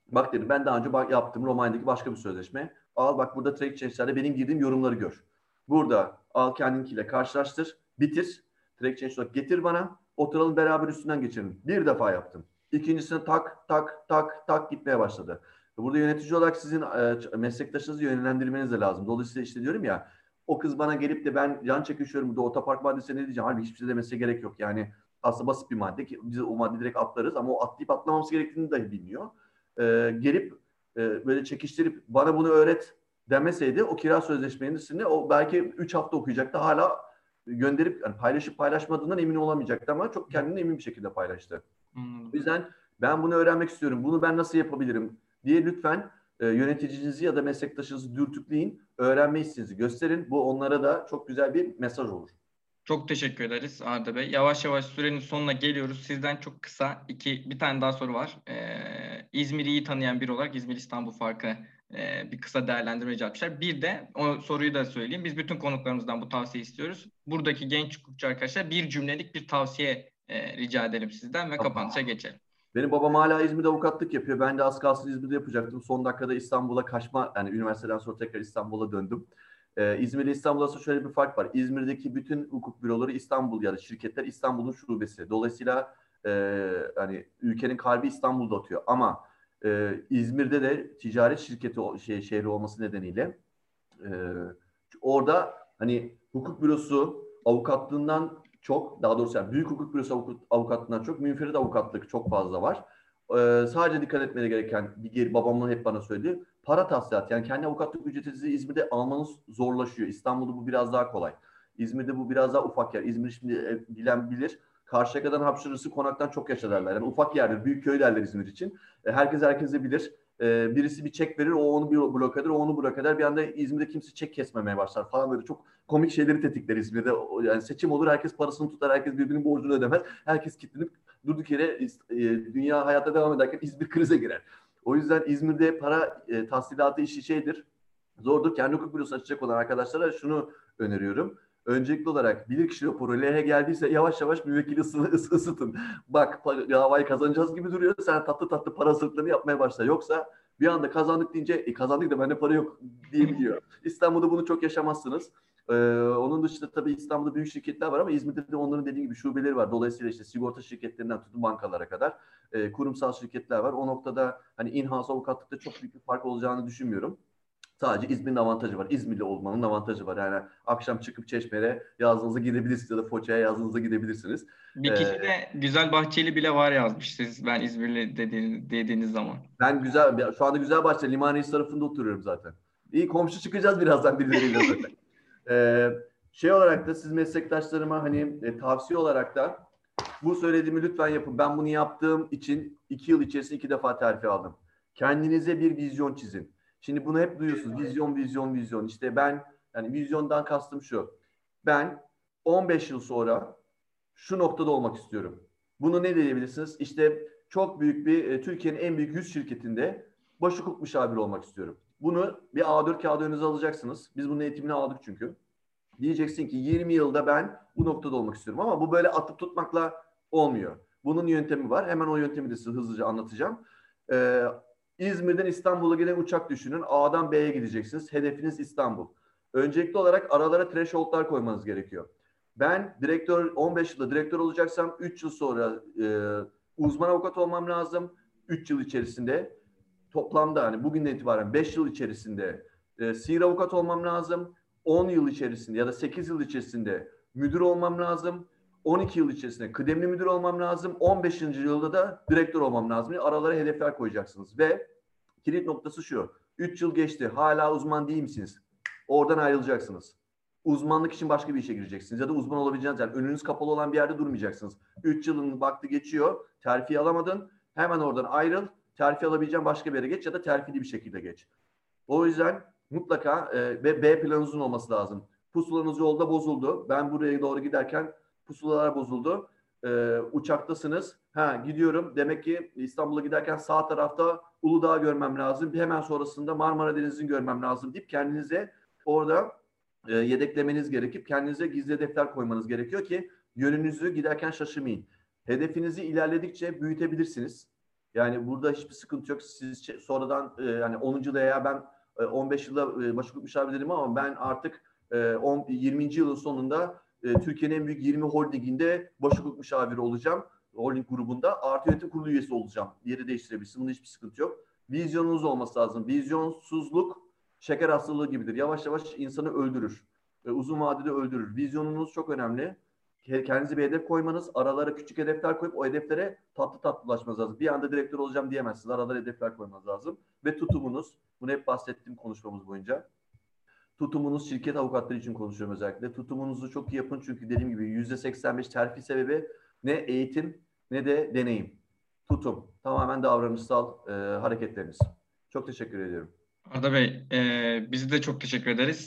Bak dedim ben daha önce yaptım Romanya'daki başka bir sözleşme. Al bak burada track change'lerde benim girdiğim yorumları gör. Burada al kendinkiyle karşılaştır. Bitir. Track change olarak getir bana. Oturalım beraber üstünden geçelim. Bir defa yaptım. İkincisine tak tak tak tak gitmeye başladı. Burada yönetici olarak sizin e, meslektaşınızı yönlendirmeniz de lazım. Dolayısıyla işte diyorum ya o kız bana gelip de ben yan çekişiyorum burada otopark maddesine ne diyeceğim? Halbuki hiçbir şey demesine gerek yok. Yani aslında basit bir madde ki biz o madde direkt atlarız ama o atlayıp atlamaması gerektiğini dahi bilmiyor. E, gelip e, böyle çekiştirip bana bunu öğret demeseydi o kira sözleşmesini o belki üç hafta okuyacaktı hala gönderip yani paylaşıp paylaşmadığından emin olamayacaktı ama çok kendini emin bir şekilde paylaştı. Hmm. O yüzden ben bunu öğrenmek istiyorum. Bunu ben nasıl yapabilirim diye lütfen e, yöneticinizi ya da meslektaşınızı dürtükleyin. Öğrenme isteğinizi gösterin. Bu onlara da çok güzel bir mesaj olur. Çok teşekkür ederiz Arda Bey. Yavaş yavaş sürenin sonuna geliyoruz. Sizden çok kısa iki bir tane daha soru var. Ee, İzmir'i iyi tanıyan biri olarak İzmir-İstanbul farkı e, bir kısa değerlendirme yapmışlar. Bir de o soruyu da söyleyeyim. Biz bütün konuklarımızdan bu tavsiye istiyoruz. Buradaki genç hukukçu arkadaşlar bir cümlelik bir tavsiye E, rica edelim sizden ve kapanışa geçelim. Benim babam hala İzmir'de avukatlık yapıyor. Ben de az kalsın İzmir'de yapacaktım. Son dakikada İstanbul'a kaçma, yani üniversiteden sonra tekrar İstanbul'a döndüm. Ee, İzmir'de İstanbul'a arasında şöyle bir fark var. İzmir'deki bütün hukuk büroları İstanbul ya da şirketler İstanbul'un şubesi. Dolayısıyla e, hani ülkenin kalbi İstanbul'da atıyor. Ama e, İzmir'de de ticaret şirketi şey, şehri olması nedeniyle e, orada hani hukuk bürosu avukatlığından çok, daha doğrusu yani büyük hukuk bürosu avukatlığından çok, münferit avukatlık çok fazla var. Ee, sadece dikkat etmeye gereken, bir geri babamın hep bana söyledi, para tahsilatı. Yani kendi avukatlık ücretinizi İzmir'de almanız zorlaşıyor. İstanbul'da bu biraz daha kolay. İzmir'de bu biraz daha ufak yer. İzmir şimdi e, bilen bilir. Karşıyaka'dan hapşırırsı konaktan çok yaşa derler. Yani ufak yerdir, büyük köy derler İzmir için. E, herkes herkese bilir. E, birisi bir çek verir, o onu bir blok eder, o onu blok eder. Bir anda İzmir'de kimse çek kesmemeye başlar falan, böyle çok komik şeyleri tetikler İzmir'de. Yani seçim olur, herkes parasını tutar, herkes birbirinin borcunu ödemez. Herkes kilitlenip durduk yere e, dünya hayata devam ederken İzmir krize girer. O yüzden İzmir'de para e, tahsilatı işi şeydir, zordur. Kendi hukuk bürosu açacak olan arkadaşlara şunu öneriyorum. Öncelikli olarak bilirkişi raporu L H geldiyse yavaş yavaş müvekkili ısı, ısıtın. Bak davayı kazanacağız gibi duruyor. Sen tatlı tatlı para ısıtlarını yapmaya başla. Yoksa bir anda kazandık deyince e, kazandık da bende para yok diyebiliyor. İstanbul'da bunu çok yaşamazsınız. Ee, onun dışında tabii İstanbul'da büyük şirketler var ama İzmir'de de onların dediğim gibi şubeleri var. Dolayısıyla işte sigorta şirketlerinden tutun bankalara kadar e, kurumsal şirketler var. O noktada hani in-house avukatlıkta çok büyük bir fark olacağını düşünmüyorum. Sadece İzmir'in avantajı var. İzmirli olmanın avantajı var. Yani akşam çıkıp Çeşme'ye yazdığınızda gidebilirsiniz ya da Foça'ya yazdığınızda gidebilirsiniz. Bir kişi de ee, Güzelbahçeli bile var yazmış siz ben İzmirli dediğiniz, dediğiniz zaman. Ben güzel, şu anda Güzelbahçe Limaniyesi tarafında oturuyorum zaten. İyi komşu çıkacağız birazdan birileriyle zaten. ee, şey olarak da siz meslektaşlarıma hani e, tavsiye olarak da bu söylediğimi lütfen yapın. Ben bunu yaptığım için iki yıl içerisinde iki defa terfi aldım. Kendinize bir vizyon çizin. Şimdi bunu hep duyuyorsunuz. Vizyon, vizyon, vizyon. İşte ben, yani vizyondan kastım şu. Ben on beş yıl sonra şu noktada olmak istiyorum. Bunu ne diyebilirsiniz? İşte çok büyük bir, Türkiye'nin en büyük yüz şirketinde baş hukuk müşaviri olmak istiyorum. Bunu bir A dört kağıdı önünüze alacaksınız. Biz bunun eğitimini aldık çünkü. Diyeceksin ki yirmi yılda ben bu noktada olmak istiyorum. Ama bu böyle atıp tutmakla olmuyor. Bunun yöntemi var. Hemen o yöntemi de size hızlıca anlatacağım. Ee, İzmir'den İstanbul'a gelen uçak düşünün. A'dan B'ye gideceksiniz. Hedefiniz İstanbul. Öncelikli olarak aralara threshold'lar koymanız gerekiyor. Ben direktör on beş yılda direktör olacaksam üç yıl sonra e, uzman avukat olmam lazım. üç yıl içerisinde toplamda hani bugünden itibaren beş yıl içerisinde e, sihir avukat olmam lazım. on yıl içerisinde ya da sekiz yıl içerisinde müdür olmam lazım. on iki yıl içerisinde kıdemli müdür olmam lazım. on beşinci yılda da direktör olmam lazım. Yani aralara hedefler koyacaksınız ve kilit noktası şu. üç yıl geçti. Hala uzman değil misiniz? Oradan ayrılacaksınız. Uzmanlık için başka bir işe gireceksiniz. Ya da uzman olabileceğiniz yani önünüz kapalı olan bir yerde durmayacaksınız. üç yılın vakti geçiyor. Terfi alamadın. Hemen oradan ayrıl. Terfi alabileceğin başka bir yere geç ya da terfili bir şekilde geç. O yüzden mutlaka e, B, B planınızın olması lazım. Pusulanız yolda bozuldu. Ben buraya doğru giderken pusulalar bozuldu. Ee, uçaktasınız. Ha, gidiyorum. Demek ki İstanbul'a giderken sağ tarafta Uludağ'ı görmem lazım. Bir hemen sonrasında Marmara Denizi'ni görmem lazım deyip kendinize orada e, yedeklemeniz gerekip kendinize gizli hedefler koymanız gerekiyor ki yönünüzü giderken şaşırmayın. Hedefinizi ilerledikçe büyütebilirsiniz. Yani burada hiçbir sıkıntı yok. Siz sonradan e, yani onuncu yılda ya ben e, on beş yılda e, baş hukuk müşaviriyim ama ben artık e, on, yirminci yılın sonunda Türkiye'nin en büyük yirmi holdinginde baş hukuk müşaviri olacağım. Holding grubunda artı yönetim kurulu üyesi olacağım. Yeri değiştirebilirsin. Bunun hiçbir sıkıntı yok. Vizyonunuz olması lazım. Vizyonsuzluk şeker hastalığı gibidir. Yavaş yavaş insanı öldürür. E, uzun vadede öldürür. Vizyonunuz çok önemli. Kendinize bir hedef koymanız, aralara küçük hedefler koyup o hedeflere tatlı tatlı ulaşmanız lazım. Bir anda direktör olacağım diyemezsiniz. Aralara hedefler koymanız lazım. Ve tutumunuz. Bunu hep bahsettiğim konuşmamız boyunca. Tutumunuz şirket avukatları için konuşuyorum özellikle. Tutumunuzu çok iyi yapın çünkü dediğim gibi yüzde seksen beş terfi sebebi ne eğitim ne de deneyim. Tutum. Tamamen davranışsal e, hareketleriniz. Çok teşekkür ediyorum. Arda Bey, e, biz de çok teşekkür ederiz.